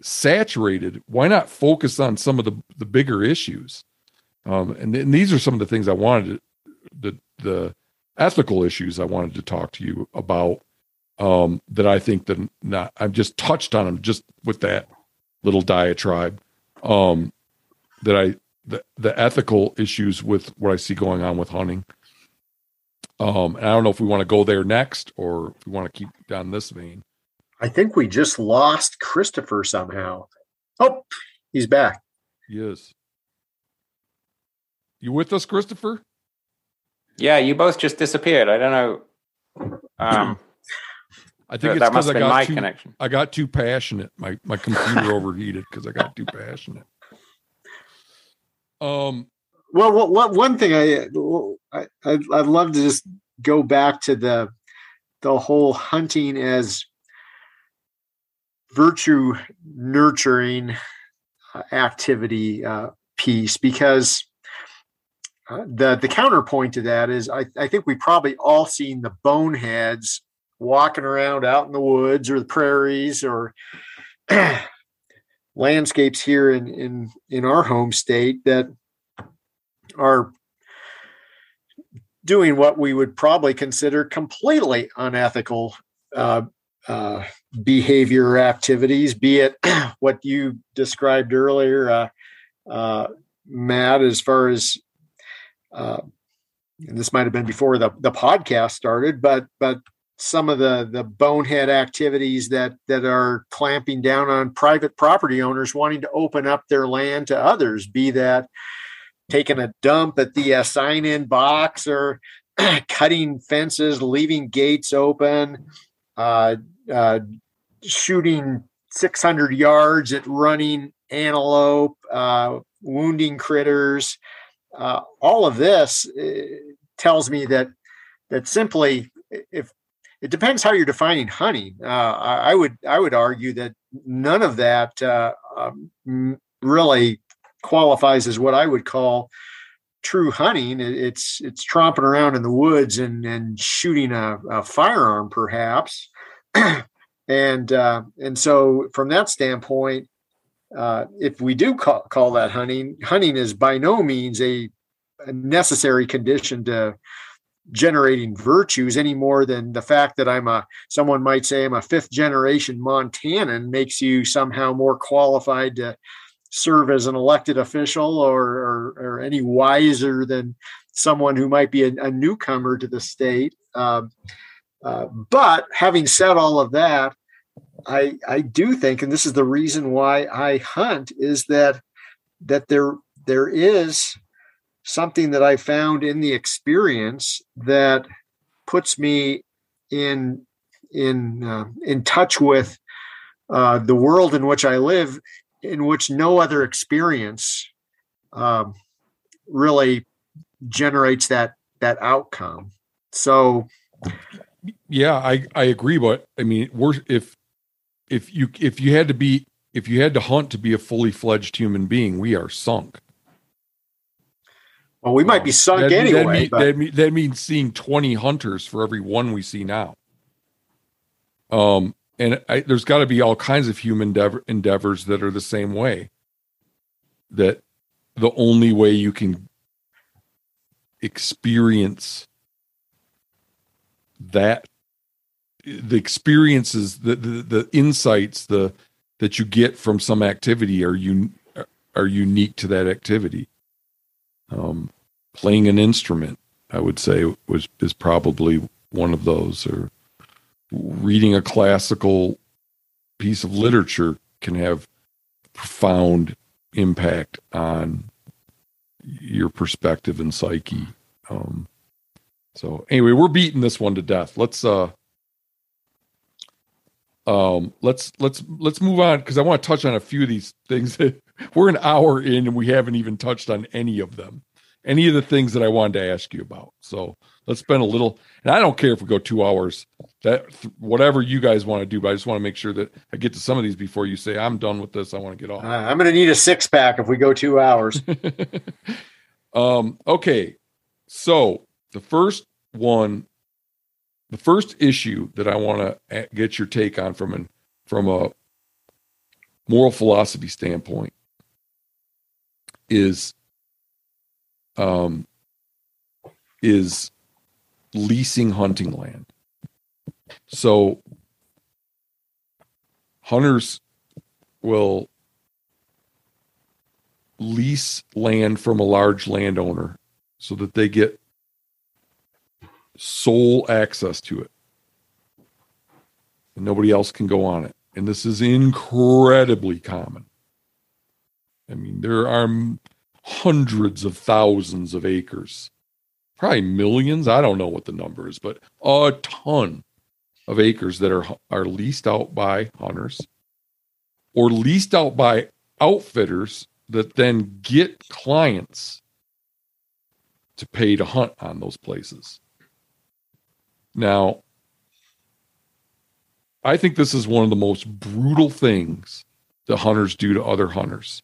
saturated, why not focus on some of the, the bigger issues? Um, and, and these are some of the things I wanted to, the, the ethical issues I wanted to talk to you about, um, that I think that not, I've just touched on them just with that little diatribe, um, that I, the, the ethical issues with what I see going on with hunting. Um, and I don't know if we want to go there next or if we want to keep down this vein. I think we just lost Christopher somehow. Oh, he's back. He is. You with us, Christopher? Yeah, you both just disappeared. I don't know. Um, I think it's because I got my too, connection. I got too passionate. My my computer overheated because I got too passionate. Um. Well, what, what, one thing I, I I'd love to just go back to the the whole hunting as virtue nurturing activity uh, piece, because the the counterpoint to that is I, I think we probably all seen the boneheads walking around out in the woods or the prairies or landscapes here in, in in our home state that are doing what we would probably consider completely unethical uh, uh, behavior or activities, be it what you described earlier, uh, uh, Matt, as far as uh, and this might have been before the, the podcast started, but but some of the, the bonehead activities that that are clamping down on private property owners wanting to open up their land to others, be that taking a dump at the uh, sign-in box or cutting fences, leaving gates open, uh, uh, shooting six hundred yards at running antelope, uh, wounding critters. Uh, all of this uh, tells me that that simply, if it depends how you're defining hunting, uh, I, I would I would argue that none of that uh, um, really qualifies as what I would call true hunting. It's it's tromping around in the woods and and shooting a, a firearm, perhaps. and uh, and so from that standpoint, uh, if we do call, call that hunting, hunting is by no means a, a necessary condition to generating virtues any more than the fact that I'm a, someone might say I'm a fifth generation Montanan makes you somehow more qualified to serve as an elected official or, or, or any wiser than someone who might be a, a newcomer to the state. Um, uh, but having said all of that, I, I do think, and this is the reason why I hunt, is that, that there, there is something that I found in the experience that puts me in, in, uh, in touch with uh, the world in which I live, in which no other experience um, really generates that, that outcome. So, yeah, I, I agree. But I mean, we're, if, if you, if you had to be, if you had to hunt to be a fully fledged human being, we are sunk. Well, we might um, be sunk that, anyway. That, mean, but... that, mean, that means seeing twenty hunters for every one we see now. Um, And I, there's got to be all kinds of human endeavor, endeavors that are the same way. That the only way you can experience that, the experiences, the the, the insights, the that you get from some activity are un, are unique to that activity. Um, playing an instrument, I would say, was is probably one of those, or reading a classical piece of literature can have profound impact on your perspective and psyche. Um, so anyway, we're beating this one to death. Let's, uh, um, let's, let's, let's move on. Cause I want to touch on a few of these things that we're an hour in and we haven't even touched on any of them, any of the things that I wanted to ask you about. So let's spend a little, and I don't care if we go two hours, that whatever you guys want to do, but I just want to make sure that I get to some of these before you say, I'm done with this. I want to get off. Uh, I'm going to need a six pack if we go two hours. um, okay. So the first one, the first issue that I want to get your take on from an, from a moral philosophy standpoint is, um, is leasing hunting land. So hunters will lease land from a large landowner so that they get sole access to it. And nobody else can go on it. And this is incredibly common. I mean, there are hundreds of thousands of acres, probably millions. I don't know what the number is, but a ton of acres that are, are leased out by hunters or leased out by outfitters that then get clients to pay to hunt on those places. Now, I think this is one of the most brutal things that hunters do to other hunters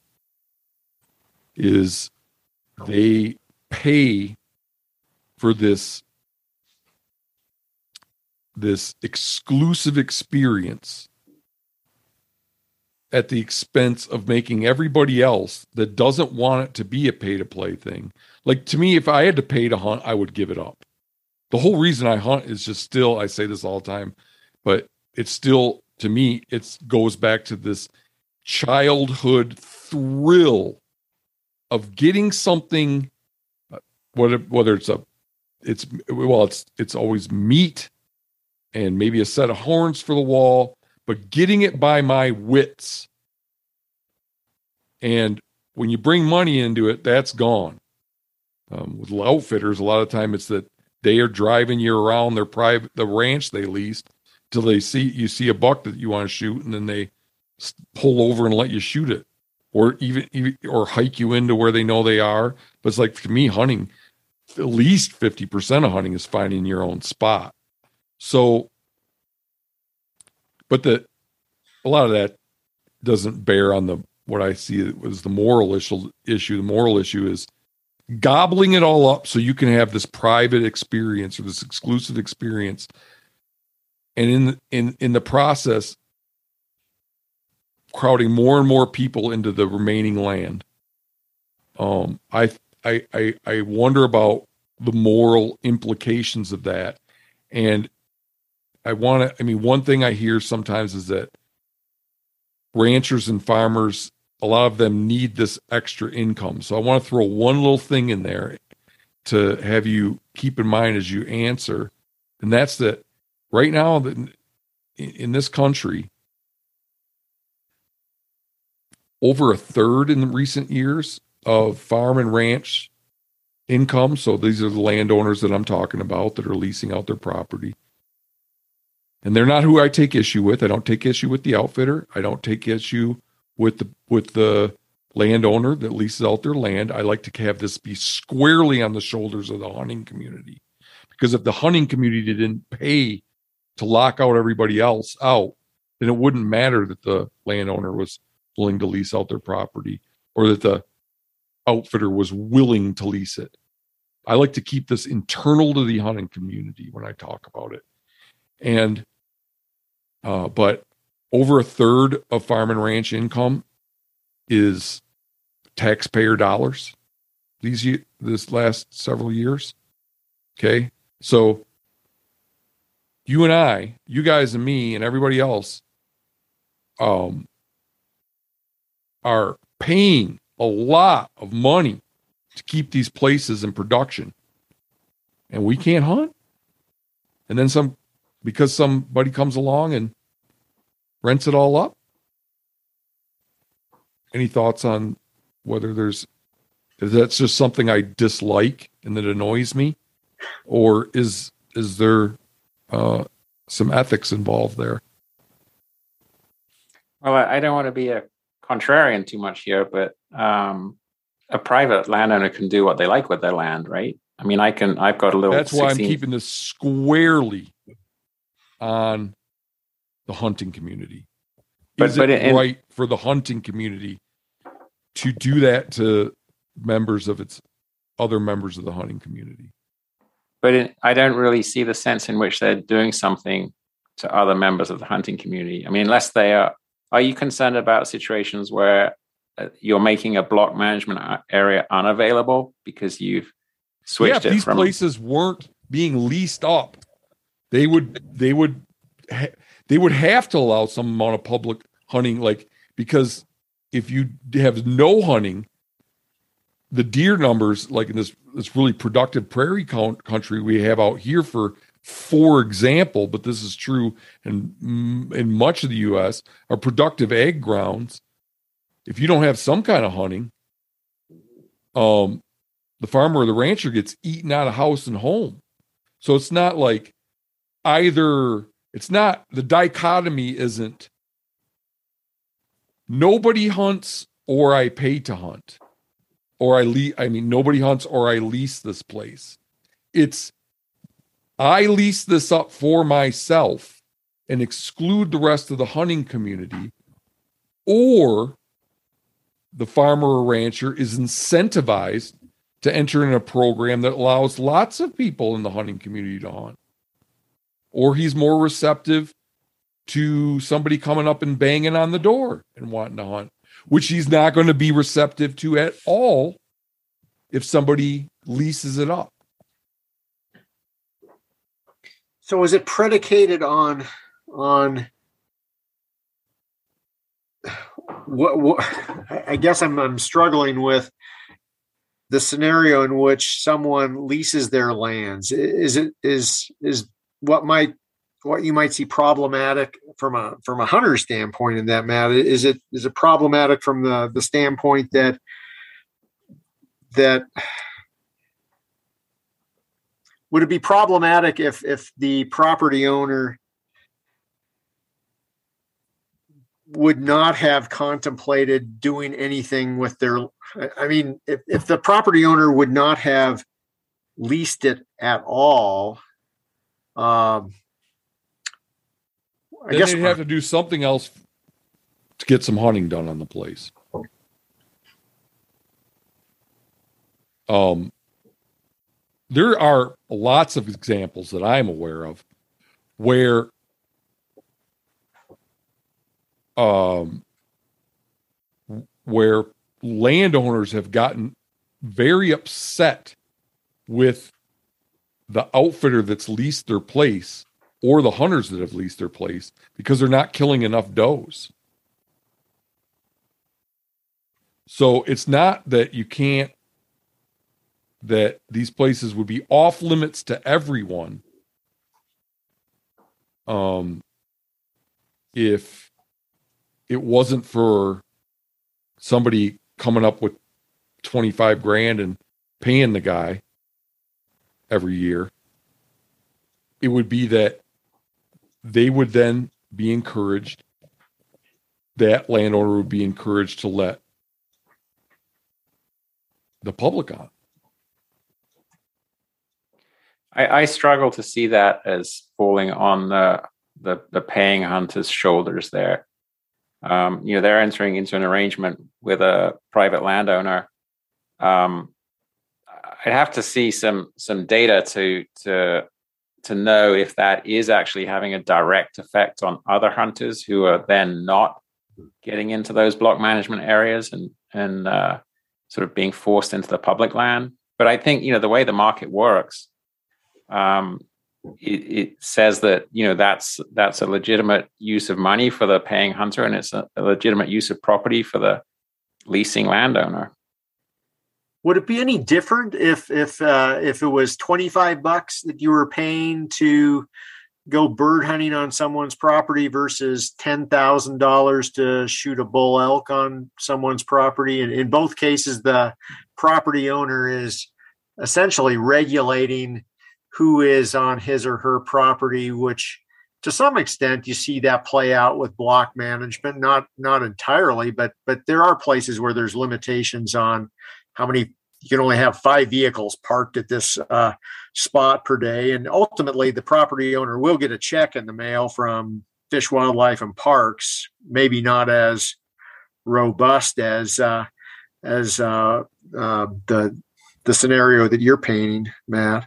is they pay for this, this exclusive experience at the expense of making everybody else that doesn't want it to be a pay-to-play thing. Like, to me, if I had to pay to hunt, I would give it up. The whole reason I hunt is just still, I say this all the time, but it's still, to me, it goes back to this childhood thrill of getting something, whether, whether it's a, it's, well, it's, it's always meat and maybe a set of horns for the wall, but getting it by my wits. And when you bring money into it, that's gone. Um, with outfitters, a lot of time it's that they are driving you around their private, the ranch they leased till they see, you see a buck that you want to shoot and then they pull over and let you shoot it or even, even or hike you into where they know they are. But it's like, to me, hunting, at least fifty percent of hunting is finding your own spot. So, but the, a lot of that doesn't bear on the, what I see was the moral issue issue. The moral issue is gobbling it all up so you can have this private experience or this exclusive experience. And in, in, in the process, crowding more and more people into the remaining land. Um, I, I, I, I wonder about the moral implications of that. And I want to, I mean, one thing I hear sometimes is that ranchers and farmers, a lot of them need this extra income. So I want to throw one little thing in there to have you keep in mind as you answer. And that's that right now in this country, over a third in the recent years of farm and ranch income. So these are the landowners that I'm talking about that are leasing out their property. And they're not who I take issue with. I don't take issue with the outfitter. I don't take issue with the with the landowner that leases out their land. I like to have this be squarely on the shoulders of the hunting community. Because if the hunting community didn't pay to lock out everybody else out, then it wouldn't matter that the landowner was willing to lease out their property or that the outfitter was willing to lease it. I like to keep this internal to the hunting community when I talk about it. And, uh, but over a third of farm and ranch income is taxpayer dollars these this last several years. Okay. So you and I, you guys and me and everybody else, um, are paying a lot of money to keep these places in production and we can't hunt. And then some, because somebody comes along and rinse it all up? Any thoughts on whether there's, if that's just something I dislike and that annoys me, or is is there uh, some ethics involved there? Well, I don't want to be a contrarian too much here, but um, a private landowner can do what they like with their land, right? I mean, I can. I've got a little. That's why sixteen- I'm keeping this squarely on the hunting community. But, Is but it in, right for the hunting community to do that to members of its other members of the hunting community? But in, I don't really see the sense in which they're doing something to other members of the hunting community. I mean, unless they are. Are you concerned about situations where you're making a block management area unavailable because you've switched yeah, it? These from... places weren't being leased up. They would. They would. Ha- They would have to allow some amount of public hunting, like, because if you have no hunting, the deer numbers, like in this, this really productive prairie count country we have out here, for for example, but this is true in, in much of the U S, are productive ag grounds. If you don't have some kind of hunting, um, the farmer or the rancher gets eaten out of house and home. So it's not like either... It's not, the dichotomy isn't nobody hunts or I pay to hunt, or I lease. I mean, nobody hunts or I lease this place. It's I lease this up for myself and exclude the rest of the hunting community, or the farmer or rancher is incentivized to enter in a program that allows lots of people in the hunting community to hunt. Or he's more receptive to somebody coming up and banging on the door and wanting to hunt, which he's not going to be receptive to at all if somebody leases it up. So is it predicated on on what, what I guess I'm I'm struggling with the scenario in which someone leases their lands. Is it is is What might, what you might see problematic from a from a hunter standpoint in that matter, is it is it problematic from the, the standpoint that that would it be problematic if if the property owner would not have contemplated doing anything with their, I mean, if, if the property owner would not have leased it at all. Um, I then guess they'd have to do something else to get some hunting done on the place. Um, there are lots of examples that I'm aware of where, um, where landowners have gotten very upset with the outfitter that's leased their place or the hunters that have leased their place because they're not killing enough does. So it's not that you can't, that these places would be off limits to everyone. Um, if it wasn't for somebody coming up with twenty-five grand and paying the guy every year, it would be that they would then be encouraged, that landowner would be encouraged to let the public on. I, I struggle to see that as falling on the the, the paying hunter's shoulders there. Um, you know, they're entering into an arrangement with a private landowner. Um, I'd have to see some some data to to to know if that is actually having a direct effect on other hunters who are then not getting into those block management areas and and uh, sort of being forced into the public land. But I think, you know, the way the market works, um, it, it says that, you know, that's that's a legitimate use of money for the paying hunter, and it's a, a legitimate use of property for the leasing landowner. Would it be any different if if uh, if it was twenty-five bucks that you were paying to go bird hunting on someone's property versus ten thousand dollars to shoot a bull elk on someone's property. And in both cases, the property owner is essentially regulating who is on his or her property, which to some extent you see that play out with block management, not, not entirely, but, but there are places where there's limitations on how many. You can only have five vehicles parked at this uh, spot per day. And ultimately, the property owner will get a check in the mail from Fish, Wildlife, and Parks, maybe not as robust as uh, as uh, uh, the the scenario that you're painting, Matt.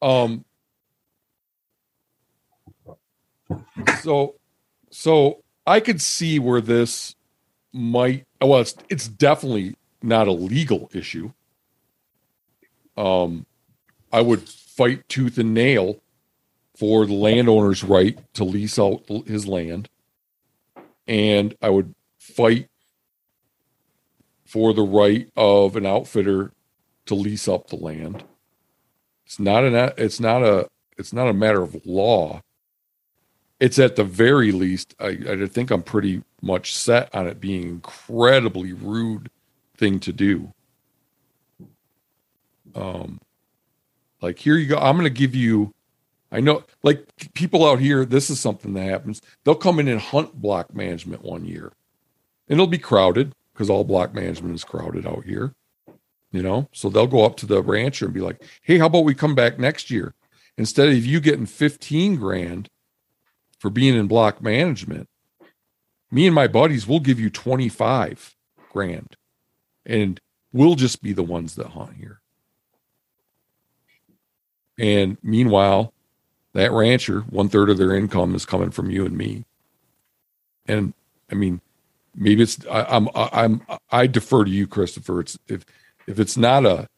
Um. So, so I could see where this might. Well, it's, it's definitely not a legal issue. Um, I would fight tooth and nail for the landowner's right to lease out his land. And I would fight for the right of an outfitter to lease up the land. It's not an, it's not a, it's not a matter of law. It's at the very least, I, I think I'm pretty much set on it being incredibly rude thing to do. Um, like, here you go. I'm going to give you, I know, like, people out here, this is something that happens. They'll come in and hunt block management one year, and it'll be crowded because all block management is crowded out here, you know? So they'll go up to the rancher and be like, hey, how about we come back next year? Instead of you getting fifteen grand for being in block management, me and my buddies will give you twenty-five grand. And we'll just be the ones that hunt here. And meanwhile, that rancher, one third of their income is coming from you and me. And I mean, maybe it's, I, I'm, I, I'm, I defer to you, Christopher. It's, if, if it's not a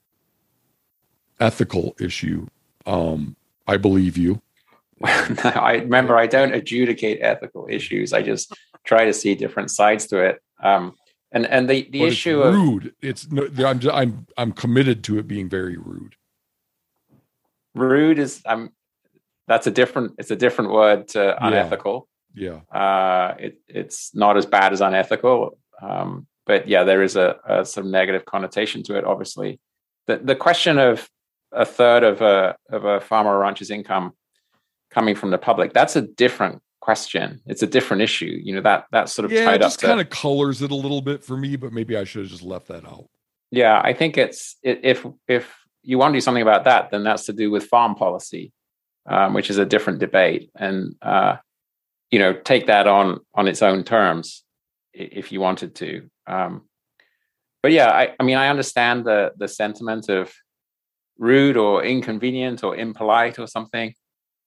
ethical issue, um, I believe you. No, I remember I don't adjudicate ethical issues. I just try to see different sides to it. Um, And and the, the issue it's rude. Of it's no, I'm just, I'm I'm committed to it being very rude. Rude is I'm. That's a different. It's a different word to unethical. Yeah. yeah. Uh, it it's not as bad as unethical. Um, but yeah, there is a, a some negative connotation to it. Obviously, the the question of a third of a of a farmer or rancher's income coming from the public. That's a different question. It's a different issue, you know, that that sort of yeah, tied it just up kind of colors it a little bit for me, but maybe I should have just left that out. Yeah, I think it's if if you want to do something about that, then that's to do with farm policy, um, which is a different debate, and uh, you know, take that on on its own terms if you wanted to. Um, but yeah, I, I mean, I understand the the sentiment of rude or inconvenient or impolite or something.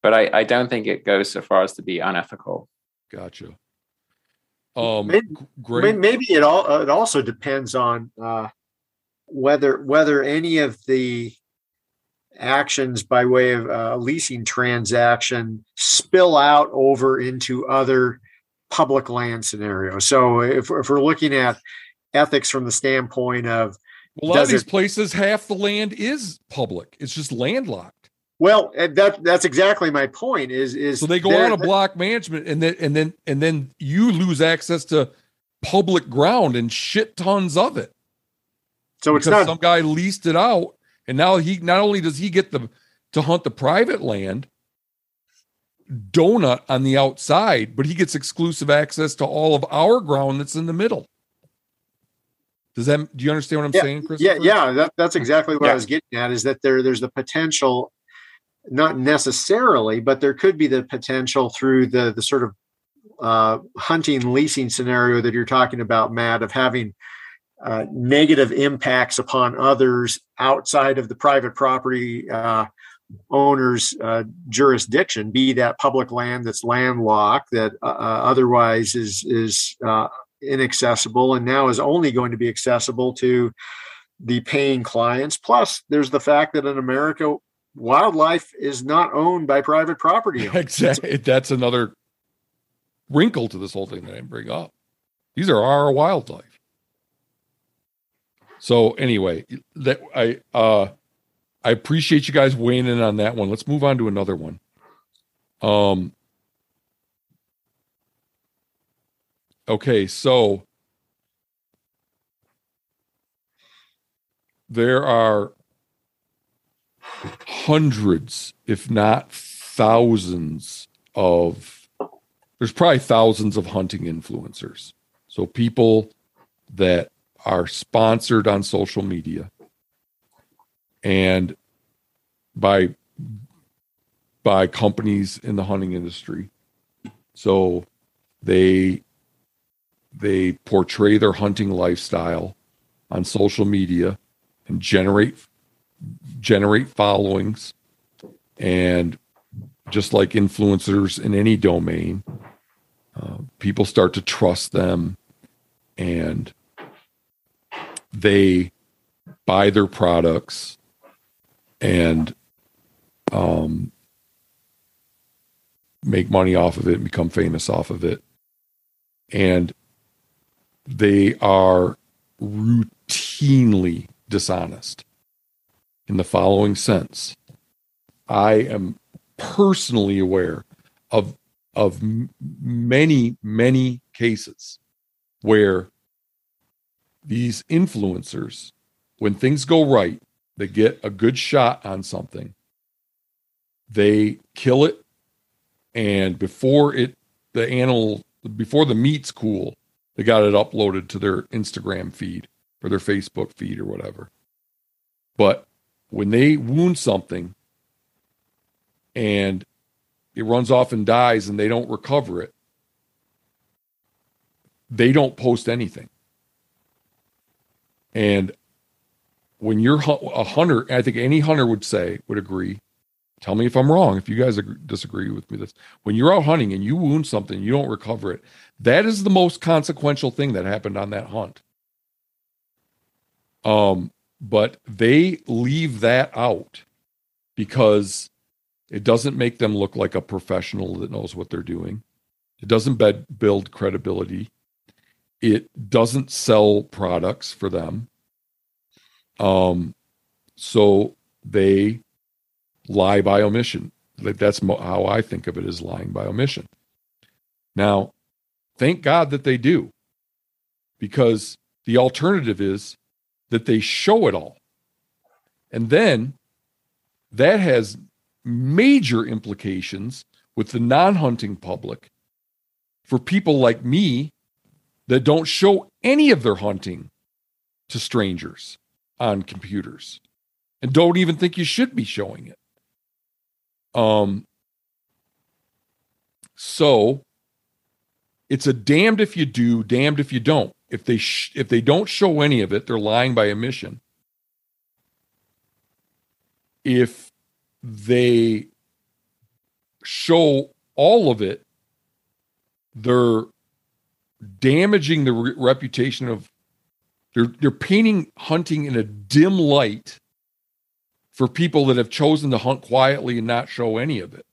But I, I don't think it goes so far as to be unethical. Gotcha. Um, maybe, great. Maybe it all. It also depends on uh, whether whether any of the actions by way of a uh, leasing transaction spill out over into other public land scenarios. So if, if we're looking at ethics from the standpoint of well, a lot of these it, places, half the land is public. It's just landlocked. Well, that that's exactly my point is, is so they go on a block management and then, and then, and then you lose access to public ground and shit tons of it. So it's not some guy leased it out. And now he, not only does he get the, to hunt the private land donut on the outside, but he gets exclusive access to all of our ground that's in the middle. Does that, do you understand what I'm yeah, saying, Christopher? Yeah. Yeah. That, that's exactly what yeah. I was getting at is that there, there's the potential. Not necessarily, but there could be the potential through the the sort of uh, hunting leasing scenario that you're talking about, Matt, of having uh, negative impacts upon others outside of the private property uh, owner's uh, jurisdiction, be that public land that's landlocked, that uh, otherwise is, is uh, inaccessible and now is only going to be accessible to the paying clients. Plus, there's the fact that in America, wildlife is not owned by private property owners. Exactly. That's another wrinkle to this whole thing that I didn't bring up. These are our wildlife. So anyway, that I uh, I appreciate you guys weighing in on that one. Let's move on to another one. Um, okay, so there are hundreds, if not thousands of, there's probably thousands of hunting influencers. So people that are sponsored on social media, and by by companies in the hunting industry. So they they portray their hunting lifestyle on social media and generate generate followings. And just like influencers in any domain, uh, people start to trust them, and they buy their products, and um, make money off of it and become famous off of it. And they are routinely dishonest in the following sense. I am personally aware of, of many, many cases where these influencers, when things go right, they get a good shot on something, they kill it, and before it, the animal, before the meat's cool, they got it uploaded to their Instagram feed or their Facebook feed or whatever. But when they wound something and it runs off and dies and they don't recover it, they don't post anything. And when you're a hunter, I think any hunter would say, would agree, tell me if I'm wrong, if you guys agree, disagree with me, this, when you're out hunting and you wound something, you don't recover it, that is the most consequential thing that happened on that hunt. Um, but they leave that out because it doesn't make them look like a professional that knows what they're doing. It doesn't bed, build credibility. It doesn't sell products for them. Um, so they lie by omission. Like, that's mo- how I think of it, is lying by omission. Now, thank God that they do, because the alternative is that they show it all. And then that has major implications with the non-hunting public, for people like me that don't show any of their hunting to strangers on computers, and don't even think you should be showing it. Um, so it's a damned if you do, damned if you don't. If they sh- if they don't show any of it, they're lying by omission. If they show all of it, they're damaging the re- reputation of. They're they're painting hunting in a dim light for people that have chosen to hunt quietly and not show any of it.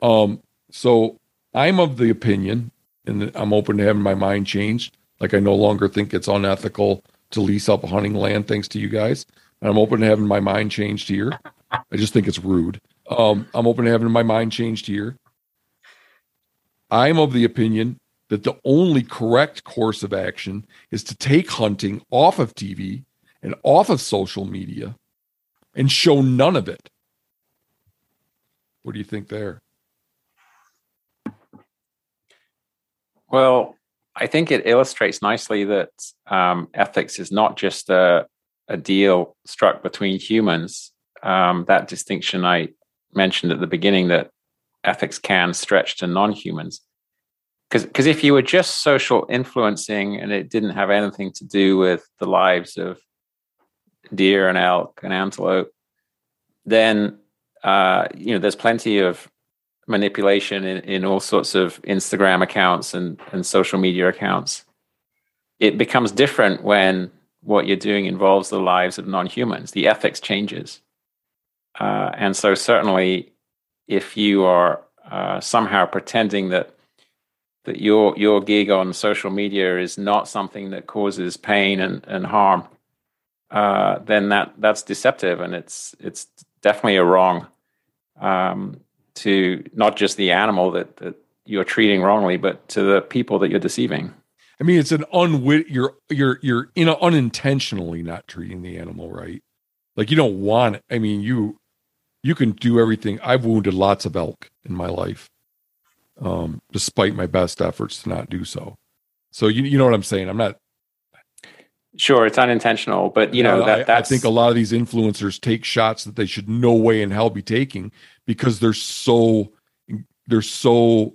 Um, so I'm of the opinion, and I'm open to having my mind changed. Like, I no longer think it's unethical to lease up hunting land, thanks to you guys. And I'm open to having my mind changed here. I just think it's rude. Um, I'm open to having my mind changed here. I'm of the opinion that the only correct course of action is to take hunting off of T V and off of social media and show none of it. What do you think there? Well, I think it illustrates nicely that um, ethics is not just a, a deal struck between humans. Um, that distinction I mentioned at the beginning, that ethics can stretch to non-humans. Because if you were just social influencing and it didn't have anything to do with the lives of deer and elk and antelope, then, uh, you know, there's plenty of manipulation in, in all sorts of Instagram accounts and, and social media accounts. It becomes different when what you're doing involves the lives of non-humans. The ethics changes. Uh, and so certainly if you are uh, somehow pretending that that your your gig on social media is not something that causes pain and, and harm, uh, then that that's deceptive, and it's it's definitely a wrong um, to not just the animal that, that you're treating wrongly, but to the people that you're deceiving. I mean, it's an unwit. You're you're you're you know unintentionally not treating the animal right. Like you don't want it. I mean, you you can do everything. I've wounded lots of elk in my life, um, despite my best efforts to not do so. So you you know what I'm saying? I'm not. Sure, it's unintentional, but you know that I, that's... I think a lot of these influencers take shots that they should no way in hell be taking because they're so they're so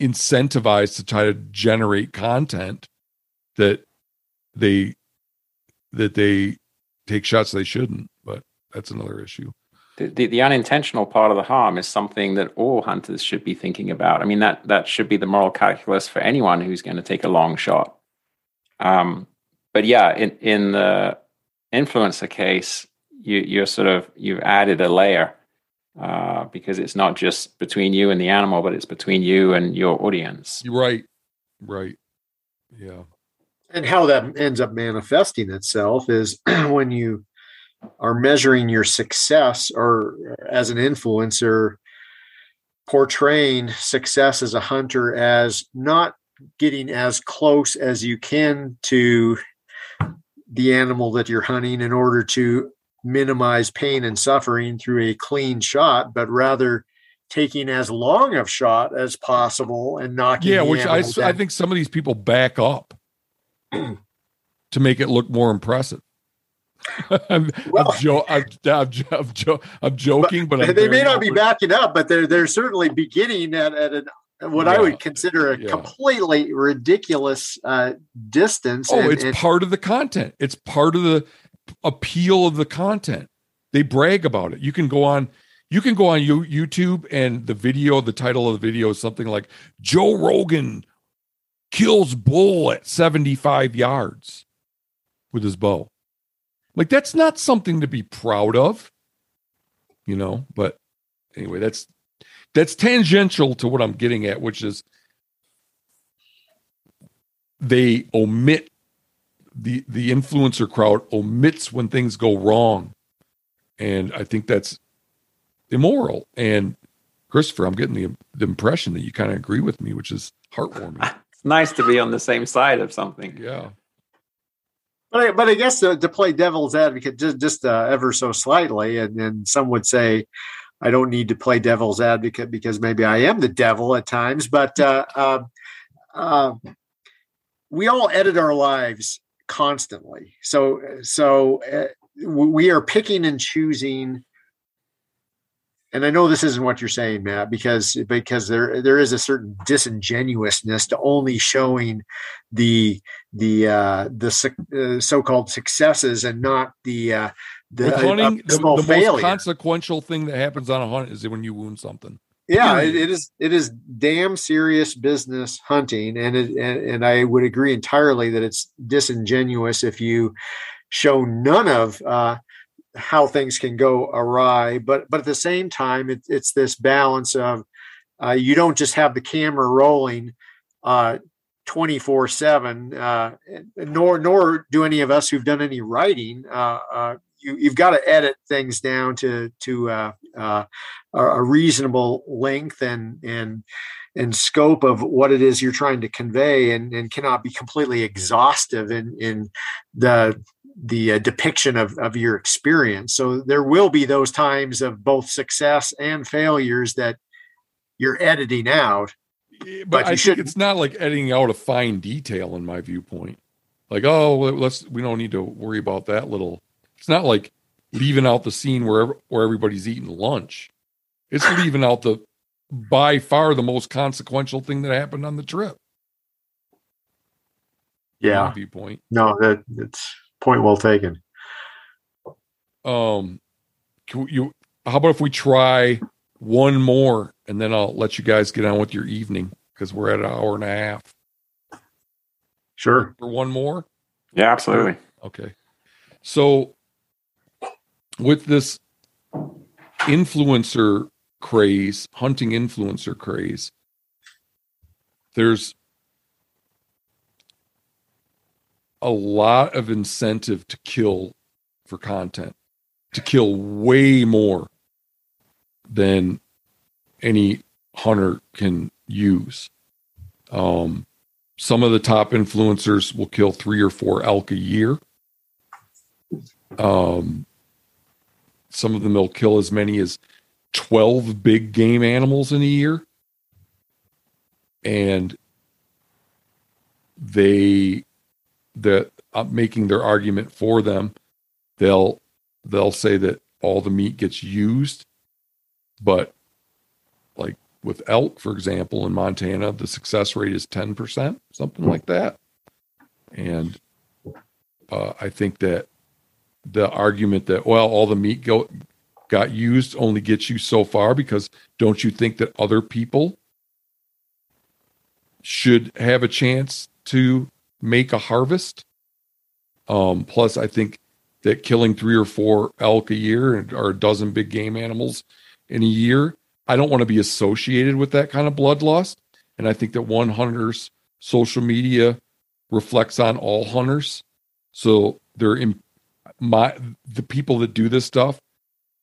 incentivized to try to generate content that they that they take shots they shouldn't. But that's another issue. The, the the unintentional part of the harm is something that all hunters should be thinking about. I mean that that should be the moral calculus for anyone who's going to take a long shot. Um. But yeah, in, in the influencer case, you, you're sort of, you've added a layer uh, because it's not just between you and the animal, but it's between you and your audience. Right, right, yeah. And how that ends up manifesting itself is when you are measuring your success or as an influencer, portraying success as a hunter as not getting as close as you can to the animal that you're hunting in order to minimize pain and suffering through a clean shot, but rather taking as long of shot as possible and knocking. Yeah, the which I, I think some of these people back up to make it look more impressive. I'm, well, I'm, jo- I'm, I'm, I'm, jo- I'm joking, but, but I'm they may not be backing up, but they're they're certainly beginning at, at an what yeah. I would consider a yeah. completely ridiculous uh, distance. Oh, and, it's and- part of the content. It's part of the appeal of the content. They brag about it. You can go on, you can go on YouTube and the video, the title of the video is something like Joe Rogan kills bull at seventy-five yards with his bow. Like that's not something to be proud of, you know, but anyway, that's, That's tangential to what I'm getting at, which is they omit the the influencer crowd omits when things go wrong. And I think that's immoral. And Christopher, I'm getting the, the impression that you kind of agree with me, which is heartwarming. It's nice to be on the same side of something. Yeah. But I, but I guess to, to play devil's advocate just, just uh, ever so slightly, and, and some would say, I don't need to play devil's advocate because maybe I am the devil at times, but uh, uh, uh, we all edit our lives constantly. So, so uh, we are picking and choosing. And I know this isn't what you're saying, Matt, because, because there, there is a certain disingenuousness to only showing the, the, uh, the su- uh, so-called successes and not the, uh, The, With hunting, the, the most consequential thing that happens on a hunt is when you wound something. Yeah, it, it is. It is damn serious business hunting, and it and, and I would agree entirely that it's disingenuous if you show none of uh, how things can go awry. But but at the same time, it, it's this balance of uh, you don't just have the camera rolling uh, twenty-four seven, uh, nor nor do any of us who've done any writing. Uh, uh, You, you've got to edit things down to to uh, uh, a reasonable length and and and scope of what it is you're trying to convey, and, and cannot be completely exhaustive in in the the depiction of of your experience. So there will be those times of both success and failures that you're editing out. But, but I you think it's not like editing out a fine detail, in my viewpoint. Like, oh, let's we don't need to worry about that little. It's not like leaving out the scene where where everybody's eating lunch. It's leaving out the by far the most consequential thing that happened on the trip. Yeah. Viewpoint. No, that it's point well taken. Um, can you? How about if we try one more, and then I'll let you guys get on with your evening because we're at an hour and a half. Sure. For one more. Yeah, absolutely. Okay. So. With this influencer craze, hunting influencer craze, there's a lot of incentive to kill for content, to kill way more than any hunter can use. Um, some of the top influencers will kill three or four elk a year. Um, some of them will kill as many as twelve big game animals in a year. And they, that I'm making their argument for them, they'll, they'll say that all the meat gets used, but like with elk, for example, in Montana, the success rate is ten percent, something like that. And uh, I think that the argument that, well, all the meat go, got used only gets you so far, because don't you think that other people should have a chance to make a harvest? Um, plus, I think that killing three or four elk a year or a dozen big game animals in a year, I don't want to be associated with that kind of blood loss. And I think that one hunter's social media reflects on all hunters. So they're in my, the people that do this stuff,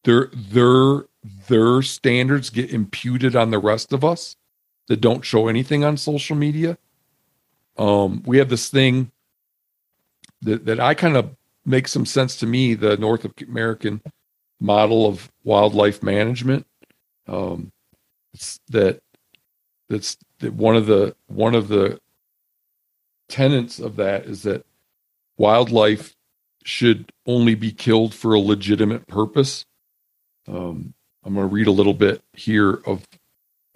their, their, their standards get imputed on the rest of us that don't show anything on social media. Um, we have this thing that, that I kind of make some sense to me, the North American model of wildlife management. Um, it's that that's that one of the one of the tenets of that is that wildlife should only be killed for a legitimate purpose. Um, I'm going to read a little bit here of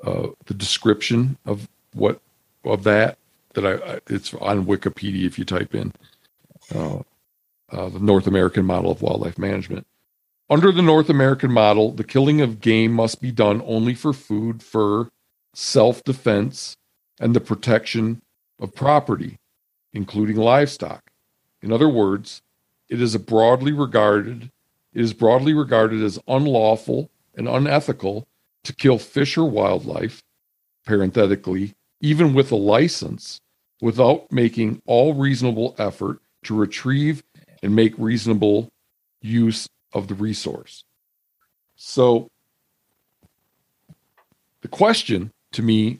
uh, the description of what of that that I it's on Wikipedia if you type in uh, uh, the North American model of wildlife management. Under the North American model, the killing of game must be done only for food, fur, self-defense, and the protection of property, including livestock. In other words, it is a broadly regarded it is broadly regarded as unlawful and unethical to kill fish or wildlife, parenthetically, even with a license, without making all reasonable effort to retrieve and make reasonable use of the resource. So the question to me,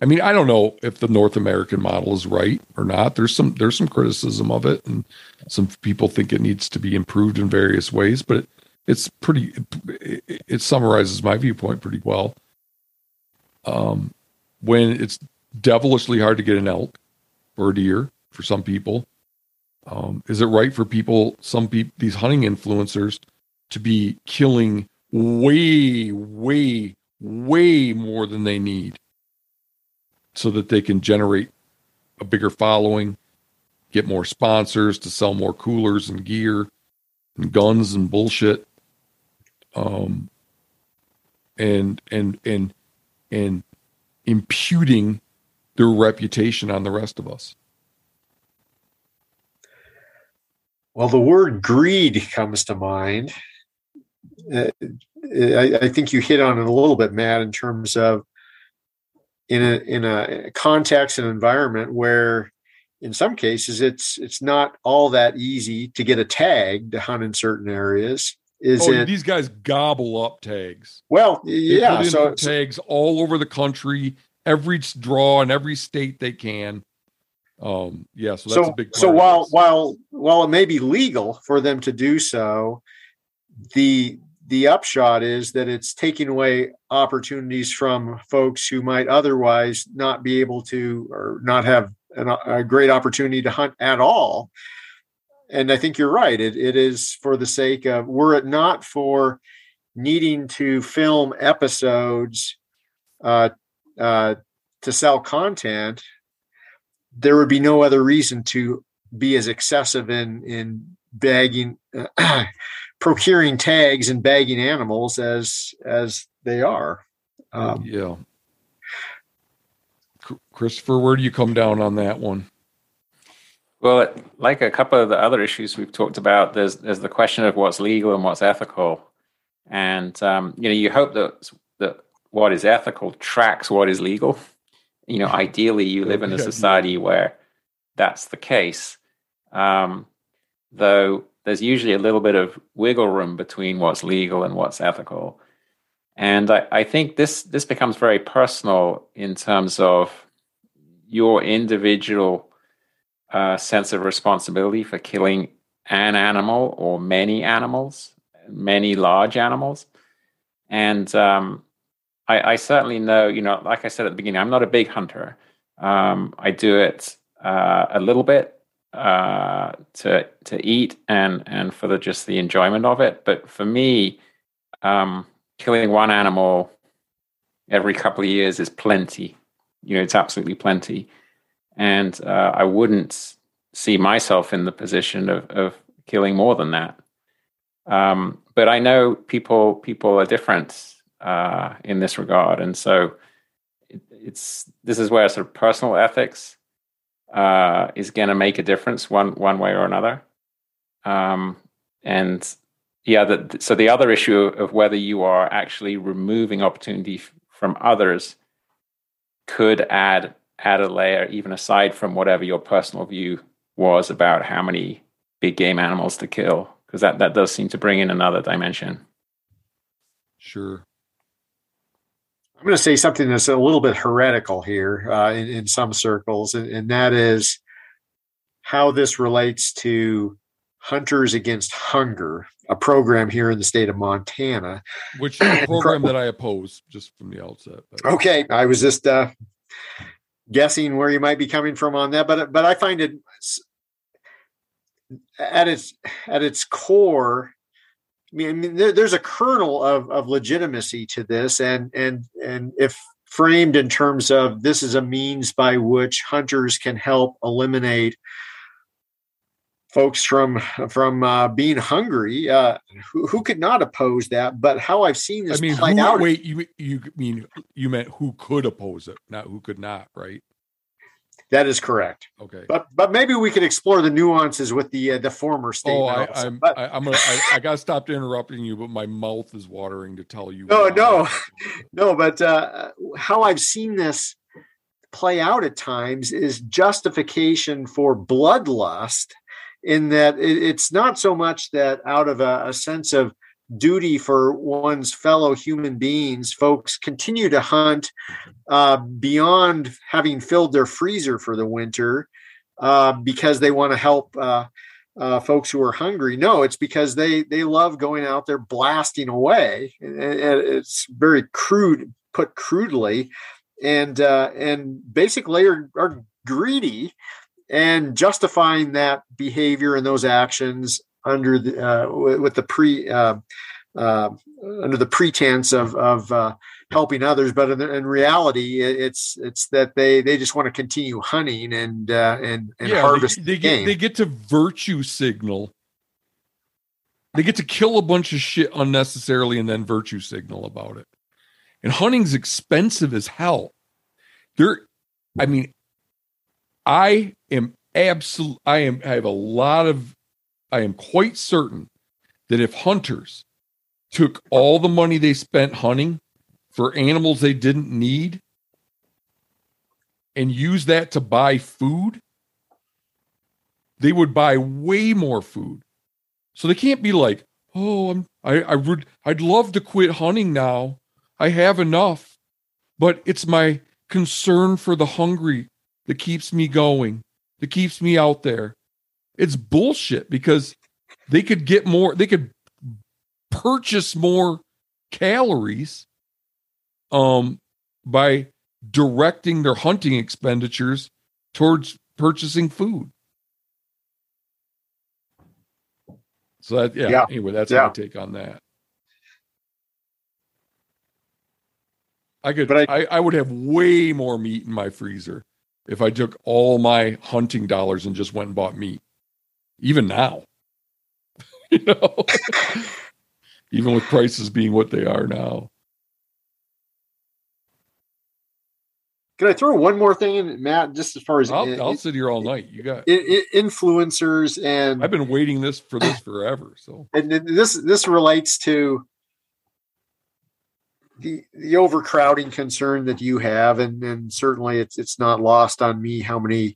I mean, I don't know if the North American model is right or not. There's some there's some criticism of it, and some people think it needs to be improved in various ways, but it, it's pretty it, it summarizes my viewpoint pretty well. Um, when it's devilishly hard to get an elk or a deer for some people, Um, is it right for people, some people, these hunting influencers, to be killing way, way, way more than they need so that they can generate a bigger following, get more sponsors to sell more coolers and gear and guns and bullshit? Um, and, and, and, and imputing their reputation on the rest of us. Well, the word greed comes to mind. Uh, I, I think you hit on it a little bit, Matt, in terms of in a in a context and environment where, in some cases, it's it's not all that easy to get a tag to hunt in certain areas. Is oh, it? These guys gobble up tags. Well, yeah, they put in so tags all over the country, every draw in every state they can. Um, yeah, so that's so, a big part so while while while it may be legal for them to do so, the the upshot is that it's taking away opportunities from folks who might otherwise not be able to or not have an, a great opportunity to hunt at all. And I think you're right. It it is for the sake of, were it not for needing to film episodes uh, uh, to sell content, there would be no other reason to be as excessive in in bagging, uh, procuring tags and bagging animals as as they are. Um, yeah, C- Christopher, where do you come down on that one? Well, like a couple of the other issues we've talked about, there's there's the question of what's legal and what's ethical, and um, you know, you hope that that what is ethical tracks what is legal. You know, ideally, you live in a society where that's the case, um, though there's usually a little bit of wiggle room between what's legal and what's ethical. And I, I think this this becomes very personal in terms of your individual uh, sense of responsibility for killing an animal or many animals, many large animals. And um, I, I certainly know, you know, like I said at the beginning, I'm not a big hunter. Um, I do it uh, a little bit uh, to to eat and and for the, just the enjoyment of it. But for me, um, killing one animal every couple of years is plenty. You know, it's absolutely plenty. And uh, I wouldn't see myself in the position of, of killing more than that. Um, but I know people people are different uh, in this regard. And so it, it's this is where sort of personal ethics uh, is going to make a difference one one way or another. Um, and yeah, the, so the other issue of whether you are actually removing opportunity f- from others could add add a layer, even aside from whatever your personal view was about how many big game animals to kill, because that, that does seem to bring in another dimension. Sure. I'm going to say something that's a little bit heretical here uh, in, in some circles, and, and that is how this relates to Hunters Against Hunger, a program here in the state of Montana. Which is a program that I oppose just from the outset. But. Okay. I was just uh, guessing where you might be coming from on that, but but I find it at its at its core, I mean, I mean there, there's a kernel of, of legitimacy to this, and and and if framed in terms of this is a means by which hunters can help eliminate folks from from uh, being hungry, uh, who, who could not oppose that? But how I've seen this I mean, played who, out. Wait, you you mean you meant who could oppose it, not who could not, right? That is correct. Okay, but but maybe we could explore the nuances with the uh, the former statement. Oh, I, I'm but, I, I'm gonna, I, I got to stop interrupting you, but my mouth is watering to tell you. No, no, no. But uh, how I've seen this play out at times is justification for bloodlust. In that it's not so much that out of a, a sense of duty for one's fellow human beings, folks continue to hunt uh, beyond having filled their freezer for the winter uh, because they want to help uh, uh, folks who are hungry. No, it's because they they love going out there blasting away. And it's very crude, put crudely, and uh, and basically are, are greedy. And justifying that behavior and those actions under the uh, with the pre uh, uh, under the pretense of of uh, helping others, but in, in reality, it's it's that they, they just want to continue hunting and uh, and and yeah, harvest. They, they, the get, game. They get to virtue signal. They get to kill a bunch of shit unnecessarily and then virtue signal about it. And hunting's expensive as hell. There, I mean. I am absolute. I am. I have a lot of. I am quite certain that if hunters took all the money they spent hunting for animals they didn't need and used that to buy food, they would buy way more food. So they can't be like, "Oh, I'm. I, I would. I'd love to quit hunting now. I have enough, but it's my concern for the hungry that keeps me going, that keeps me out there." It's bullshit, because they could get more, they could purchase more calories um, by directing their hunting expenditures towards purchasing food. So that, yeah, yeah. Anyway, that's yeah. my take on that. I could, but I, I, I would have way more meat in my freezer if I took all my hunting dollars and just went and bought meat, even now, you know, even with prices being what they are now. Can I throw one more thing in, Matt, just as far as I'll, it, I'll sit here all it, night. You got it, it, influencers, and I've been waiting this for this forever. So, and this, this relates to The, the overcrowding concern that you have, and, and certainly it's it's not lost on me how many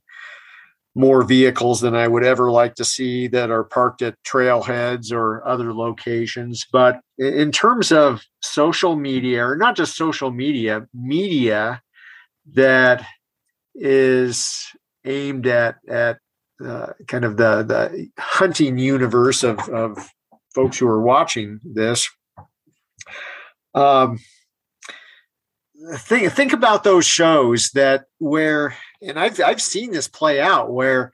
more vehicles than I would ever like to see that are parked at trailheads or other locations. But in terms of social media, or not just social media, media that is aimed at at uh, kind of the, the hunting universe of, of folks who are watching this, um, think think about those shows that where, and I've I've seen this play out where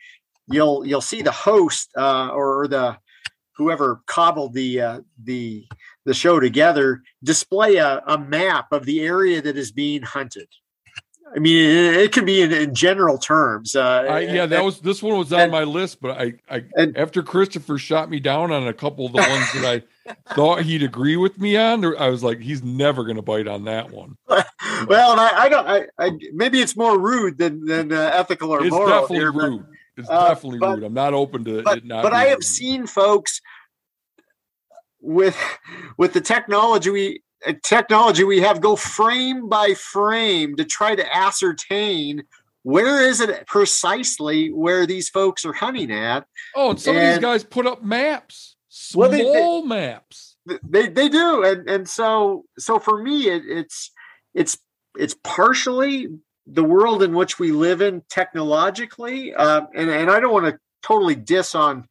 you'll you'll see the host uh, or the whoever cobbled the uh, the the show together display a, a map of the area that is being hunted. I mean, it, it could be in, in general terms. Uh, I, yeah, that and, was this one was on and, my list, but I, I and, after Christopher shot me down on a couple of the ones that I thought he'd agree with me on, I was like, he's never going to bite on that one. Well, and I, I don't. I, I maybe it's more rude than than uh, ethical or it's moral. Definitely here, but, rude. It's uh, definitely but, rude. I'm not open to but, it. Not but I have rude. seen folks with with the technology we. technology we have go frame by frame to try to ascertain where is it precisely where these folks are hunting at. Oh, and some and, of these guys put up maps, small well, they, they, maps. They they do, and and so so for me, it, it's it's it's partially the world in which we live in technologically, um, and and I don't want to totally diss on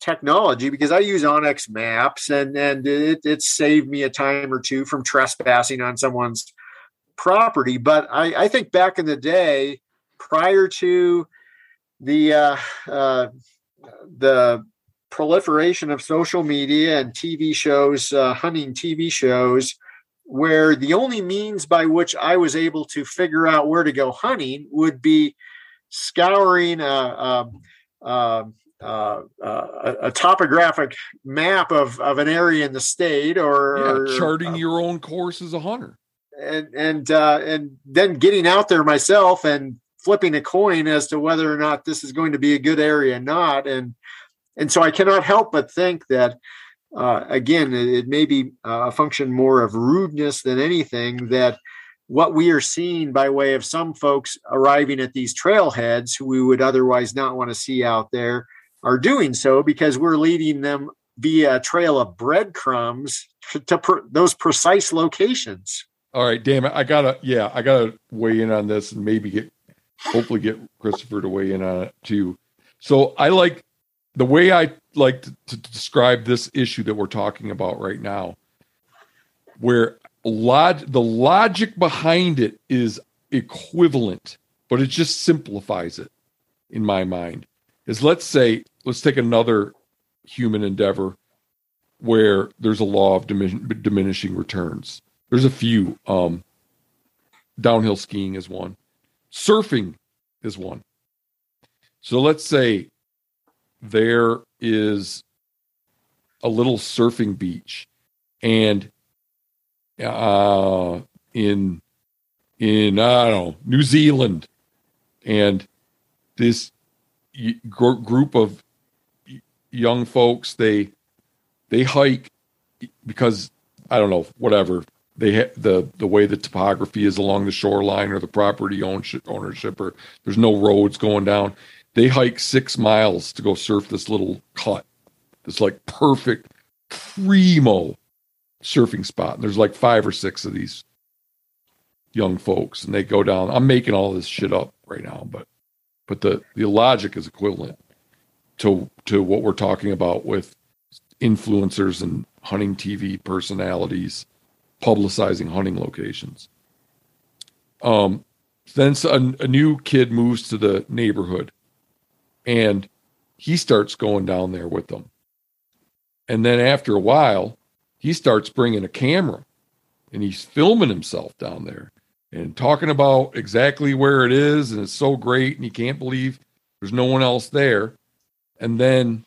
technology because I use Onyx maps and and it, it saved me a time or two from trespassing on someone's property. But I, I think back in the day, prior to the uh, uh, the proliferation of social media and T V shows, uh, hunting T V shows, where the only means by which I was able to figure out where to go hunting would be scouring a, a, a Uh, uh, a, a topographic map of, of an area in the state, or yeah, charting or, uh, your own course as a hunter, and and uh, and then getting out there myself and flipping a coin as to whether or not this is going to be a good area or not. And and so I cannot help but think that uh, again, it, it may be a function more of rudeness than anything, that what we are seeing by way of some folks arriving at these trailheads who we would otherwise not want to see out there are doing so because we're leading them via a trail of breadcrumbs to, to per, those precise locations. All right, damn it. I gotta, yeah, I gotta weigh in on this and maybe get, hopefully get Christopher to weigh in on it too. So I like the way I like to, to describe this issue that we're talking about right now, where log, the logic behind it is equivalent, but it just simplifies it in my mind. Is let's say, let's take another human endeavor where there's a law of dimin- diminishing returns. There's a few. Um, downhill skiing is one. Surfing is one. So let's say there is a little surfing beach, and uh, in, in, I don't know, New Zealand, and this group of young folks, they they hike because I don't know, whatever they ha- the the way the topography is along the shoreline or the property ownership, or there's no roads going down. They hike six miles to go surf this little cut, this like perfect primo surfing spot. And there's like five or six of these young folks, and they go down. I'm making all this shit up right now, but. But the, the logic is equivalent to to what we're talking about with influencers and hunting T V personalities publicizing hunting locations. Um, then a, a new kid moves to the neighborhood, and he starts going down there with them. And then after a while, he starts bringing a camera, and he's filming himself down there and talking about exactly where it is, and it's so great, and you can't believe there's no one else there. And then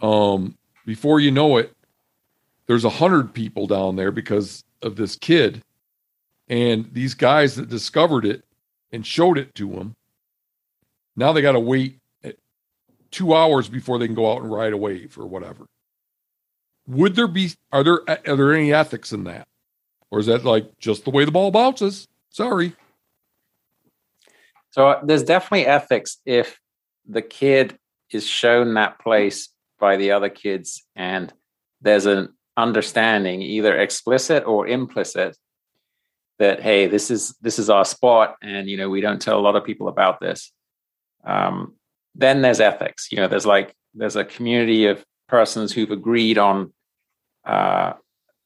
um, before you know it, there's a hundred people down there because of this kid. And these guys that discovered it and showed it to him, now they got to wait two hours before they can go out and ride a wave or whatever. Would there be, are there, are there any ethics in that? Or is that like just the way the ball bounces? Sorry. So there's definitely ethics if the kid is shown that place by the other kids, and there's an understanding, either explicit or implicit, that, hey, this is this is our spot, and, you know, we don't tell a lot of people about this. Um, then there's ethics. You know, there's like there's a community of persons who've agreed on uh,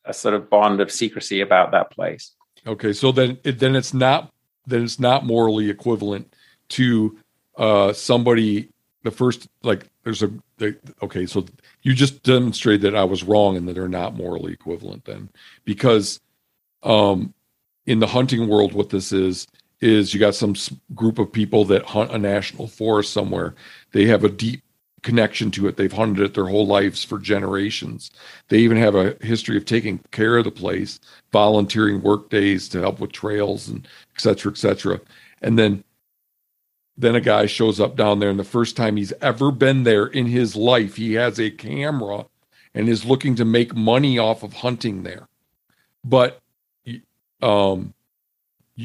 a sort of bond of secrecy about that place. Okay, so then it, then it's not then it's not morally equivalent to uh, somebody. The first, like, there's a they, okay. So you just demonstrated that I was wrong and that they're not morally equivalent then, because um, in the hunting world, what this is is you got some group of people that hunt a national forest somewhere. They have a deep connection to it. They've hunted it their whole lives for generations. They even have a history of taking care of the place, volunteering work days to help with trails and et cetera, et cetera. And then, then a guy shows up down there, and the first time he's ever been there in his life, he has a camera and is looking to make money off of hunting there. But um,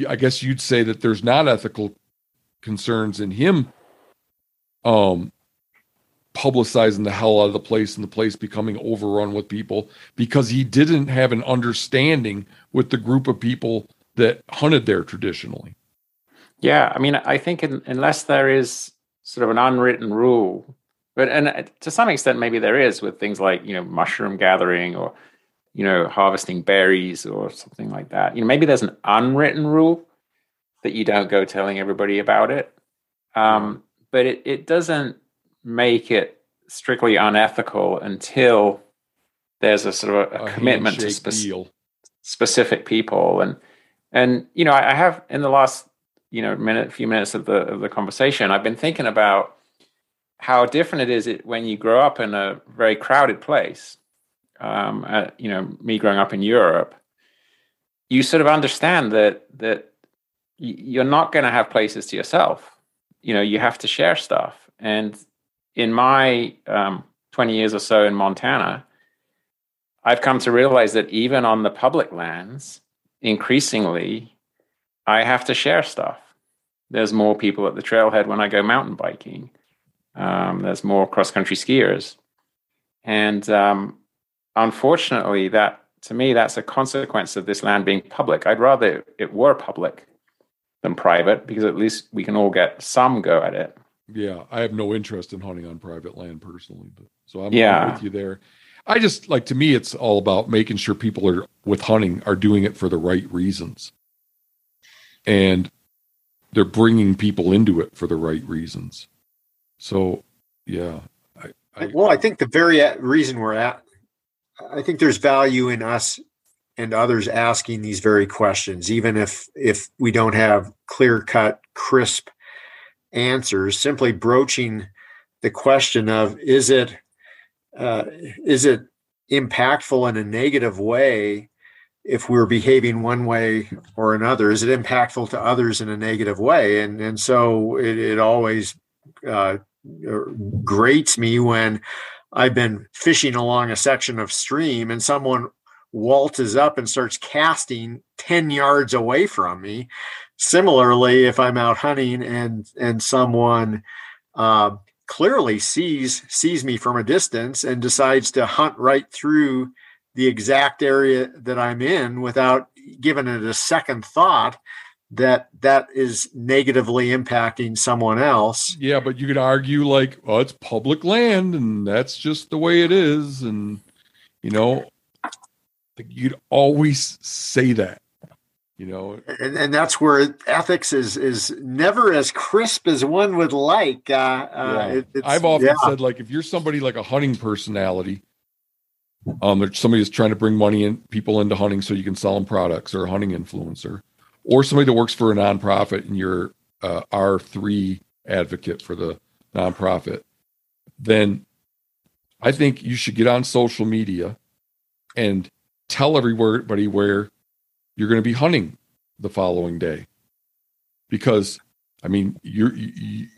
I guess you'd say that there's not ethical concerns in him um, publicizing the hell out of the place and the place becoming overrun with people because he didn't have an understanding with the group of people that hunted there traditionally. Yeah, I mean, I think in, unless there is sort of an unwritten rule, but and to some extent maybe there is with things like, you know, mushroom gathering or, you know, harvesting berries or something like that. You know, maybe there's an unwritten rule that you don't go telling everybody about it. Um, but it, it doesn't make it strictly unethical until there's a sort of a, a, a commitment to spe- specific people. And, and you know, I, I have in the last... you know, minute, few minutes of the of the conversation, I've been thinking about how different it is it, when you grow up in a very crowded place. Um, uh, you know, me growing up in Europe, you sort of understand that that you're not going to have places to yourself. You know, you have to share stuff. And in my um, twenty years or so in Montana, I've come to realize that even on the public lands, increasingly, I have to share stuff. There's more people at the trailhead when I go mountain biking. Um, there's more cross-country skiers. And um, unfortunately, that to me, that's a consequence of this land being public. I'd rather it were public than private, because at least we can all get some go at it. Yeah, I have no interest in hunting on private land personally. But, so I'm yeah. with you there. I just, like, to me, it's all about making sure people are with hunting are doing it for the right reasons. And they're bringing people into it for the right reasons. So, yeah. I, I, well, I think the very reason we're at, I think there's value in us and others asking these very questions, even if, if we don't have clear-cut, crisp answers, simply broaching the question of, is it, uh, is it impactful in a negative way if we're behaving one way or another? Is it impactful to others in a negative way? And and so it, it always uh, grates me when I've been fishing along a section of stream and someone waltzes up and starts casting ten yards away from me. Similarly, if I'm out hunting and and someone uh, clearly sees sees me from a distance and decides to hunt right through the exact area that I'm in without giving it a second thought, that that is negatively impacting someone else. Yeah, but you could argue like, oh, it's public land and that's just the way it is. And, you know, like you'd always say that, you know. And, and that's where ethics is is never as crisp as one would like. Uh, yeah. uh, it, it's, I've often yeah. said, like, if you're somebody like a hunting personality, Um, somebody is trying to bring money in, people into hunting so you can sell them products, or a hunting influencer, or somebody that works for a nonprofit and you're uh, R three advocate for the nonprofit, then I think you should get on social media and tell everybody where you're going to be hunting the following day. Because, I mean, you're,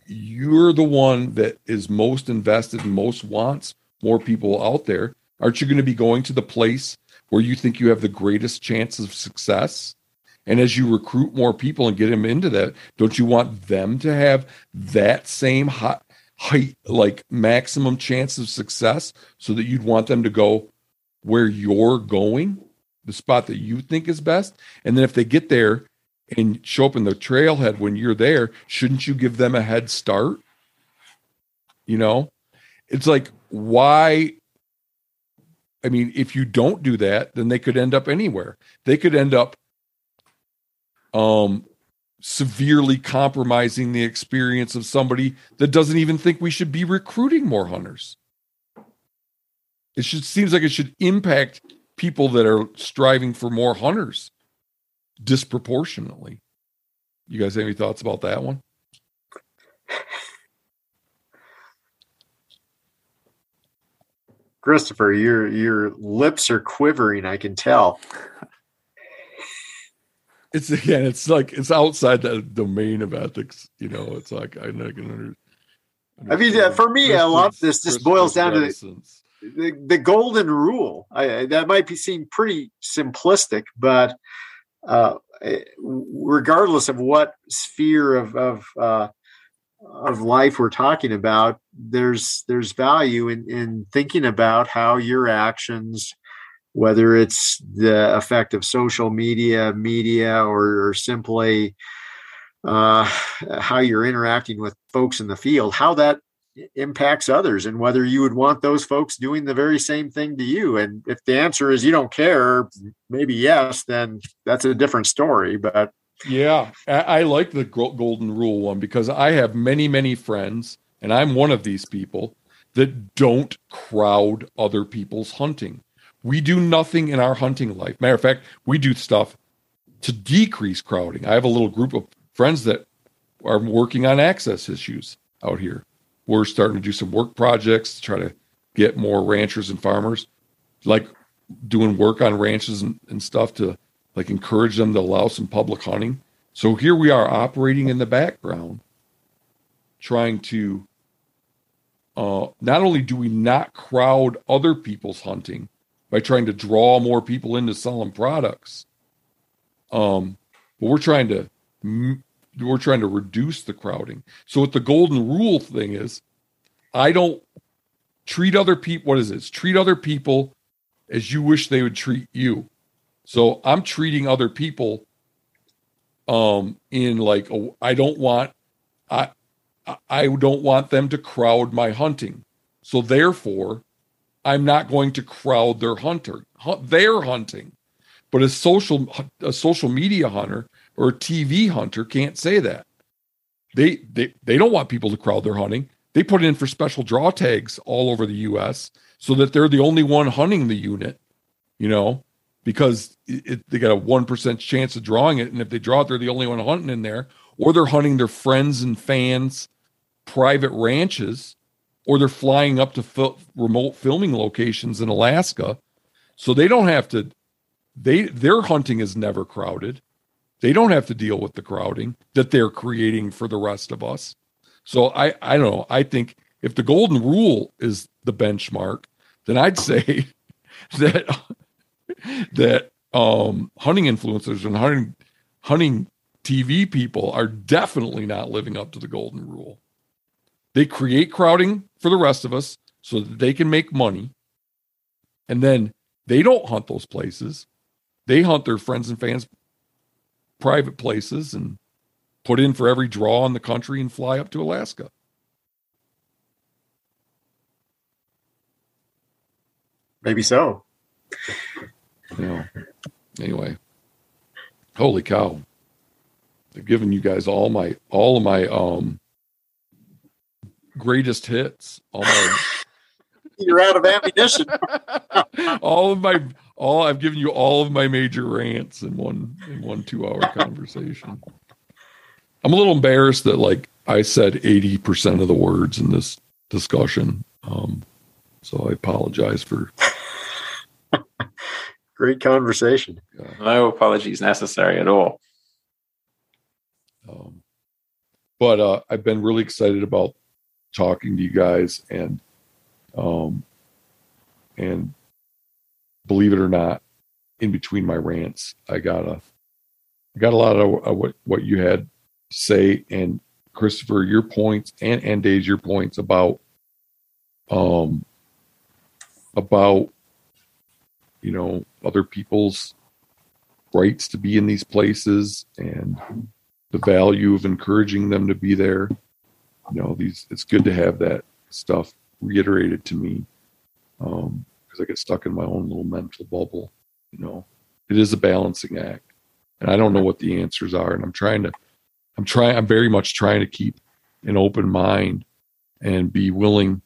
you're the one that is most invested and most wants more people out there. Aren't you going to be going to the place where you think you have the greatest chance of success? And as you recruit more people and get them into that, don't you want them to have that same hot, height, like maximum chance of success, so that you'd want them to go where you're going, the spot that you think is best. And then if they get there and show up in the trailhead when you're there, shouldn't you give them a head start? You know, it's like, why? I mean, if you don't do that, then they could end up anywhere. They could end up um, severely compromising the experience of somebody that doesn't even think we should be recruiting more hunters. It should, seems like it should impact people that are striving for more hunters disproportionately. You guys have any thoughts about that one? Christopher, your your lips are quivering, I can tell. It's again, it's like it's outside the domain of ethics, you know. It's like I can understand. I mean, uh, for me, I love this. This boils down to the, the, the golden rule. I, that might be seem pretty simplistic, but uh, regardless of what sphere of of uh, of life we're talking about, there's there's value in, in thinking about how your actions, whether it's the effect of social media, media, or, or simply uh, how you're interacting with folks in the field, how that impacts others, and whether you would want those folks doing the very same thing to you. And if the answer is you don't care, maybe yes, then that's a different story. But yeah, I like the golden rule one, because I have many, many friends, and I'm one of these people, that don't crowd other people's hunting. We do nothing in our hunting life. Matter of fact, we do stuff to decrease crowding. I have a little group of friends that are working on access issues out here. We're starting to do some work projects to try to get more ranchers and farmers, like doing work on ranches and, and stuff to like encourage them to allow some public hunting. So here we are operating in the background, trying to, uh, not only do we not crowd other people's hunting by trying to draw more people into selling products, um, but we're trying to, we're trying to reduce the crowding. So what the golden rule thing is, I don't treat other people. What is it? It's treat other people as you wish they would treat you. So I'm treating other people um, in like, a, I don't want, I, I don't want them to crowd my hunting. So therefore I'm not going to crowd their hunter, hunt, their hunting. But a social, a social media hunter or a T V hunter can't say that. They, they, they don't want people to crowd their hunting. They put in for special draw tags all over the U S so that they're the only one hunting the unit, you know, because it, they got a one percent chance of drawing it. And if they draw it, they're the only one hunting in there, or they're hunting their friends and fans' private ranches, or they're flying up to fil- remote filming locations in Alaska. So they don't have to, they, their hunting is never crowded. They don't have to deal with the crowding that they're creating for the rest of us. So I, I don't know. I think if the golden rule is the benchmark, then I'd say that that um, hunting influencers and hunting hunting T V people are definitely not living up to the golden rule. They create crowding for the rest of us so that they can make money, and then they don't hunt those places. They hunt their friends and fans' private places and put in for every draw in the country and fly up to Alaska. Maybe so. You know, anyway, holy cow! I've given you guys all my all of my um greatest hits. All my, you're out of ammunition. all of my all I've given you all of my major rants in one in one two hour conversation. I'm a little embarrassed that like I said eighty percent of the words in this discussion. Um, so I apologize for. Great conversation. Yeah. No apologies necessary at all. Um, but uh, I've been really excited about talking to you guys, and um, and believe it or not, in between my rants, I got a I got a lot of uh, what what you had to say, and Christopher, your points and, and Dave's, your points about, um, about, you know, other people's rights to be in these places and the value of encouraging them to be there. You know, these, it's good to have that stuff reiterated to me. Um, because I get stuck in my own little mental bubble, you know, it is a balancing act. And I don't know what the answers are. And I'm trying to, I'm trying, I'm very much trying to keep an open mind and be willing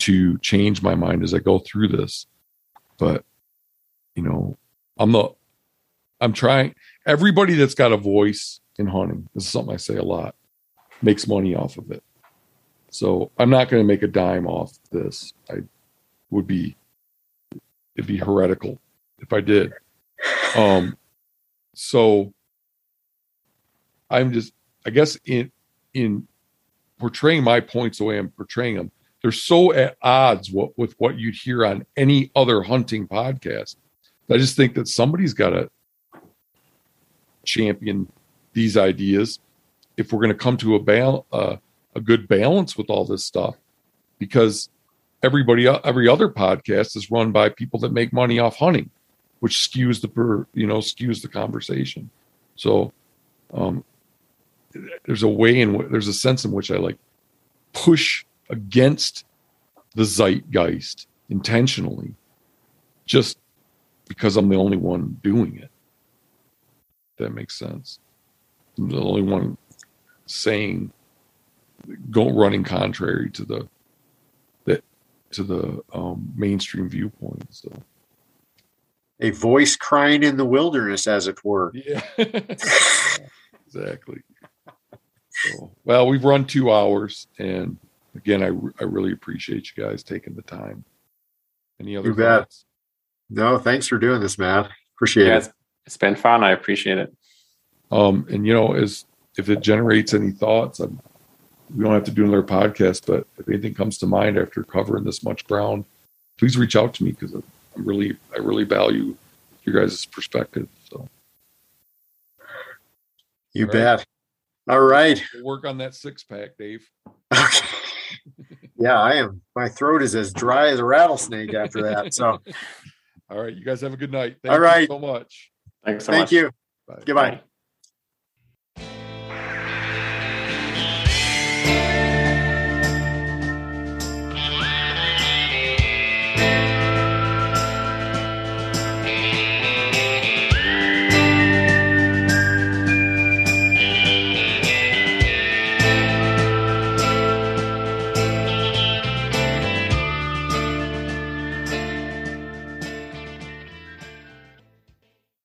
to change my mind as I go through this. But, you know, I'm the, I'm trying, everybody that's got a voice in hunting, this is something I say a lot, makes money off of it. So I'm not going to make a dime off this. I would be, it'd be heretical if I did. Um, So I'm just, I guess in, in portraying my points the way I'm portraying them, they're so at odds what, with what you'd hear on any other hunting podcast. I just think that somebody's got to champion these ideas if we're going to come to a bal- uh, a good balance with all this stuff, because everybody, every other podcast is run by people that make money off hunting, which skews the per, you know, skews the conversation. So um, there's a way in w- there's a sense in which I like push against the zeitgeist intentionally, just because I'm the only one doing it. If that makes sense. I'm the only one saying, go running contrary to the that to the um, mainstream viewpoint. So. A voice crying in the wilderness, as it were. Yeah, exactly. So, well, we've run two hours, and again, I, I really appreciate you guys taking the time. Any other thoughts? No, thanks for doing this, Matt. Appreciate yeah, it. It's, it's been fun. I appreciate it. Um, and you know, as if it generates any thoughts, I'm, we don't have to do another podcast. But if anything comes to mind after covering this much ground, please reach out to me, because I'm really, I really value your guys' perspective. So, you All bet. Right. All right, we'll work on that six pack, Dave. Okay. Yeah, I am. My throat is as dry as a rattlesnake after that. So, all right, you guys have a good night. Thank All right. you so much. Thanks so Thank much. Thank you. Bye. Goodbye. Bye.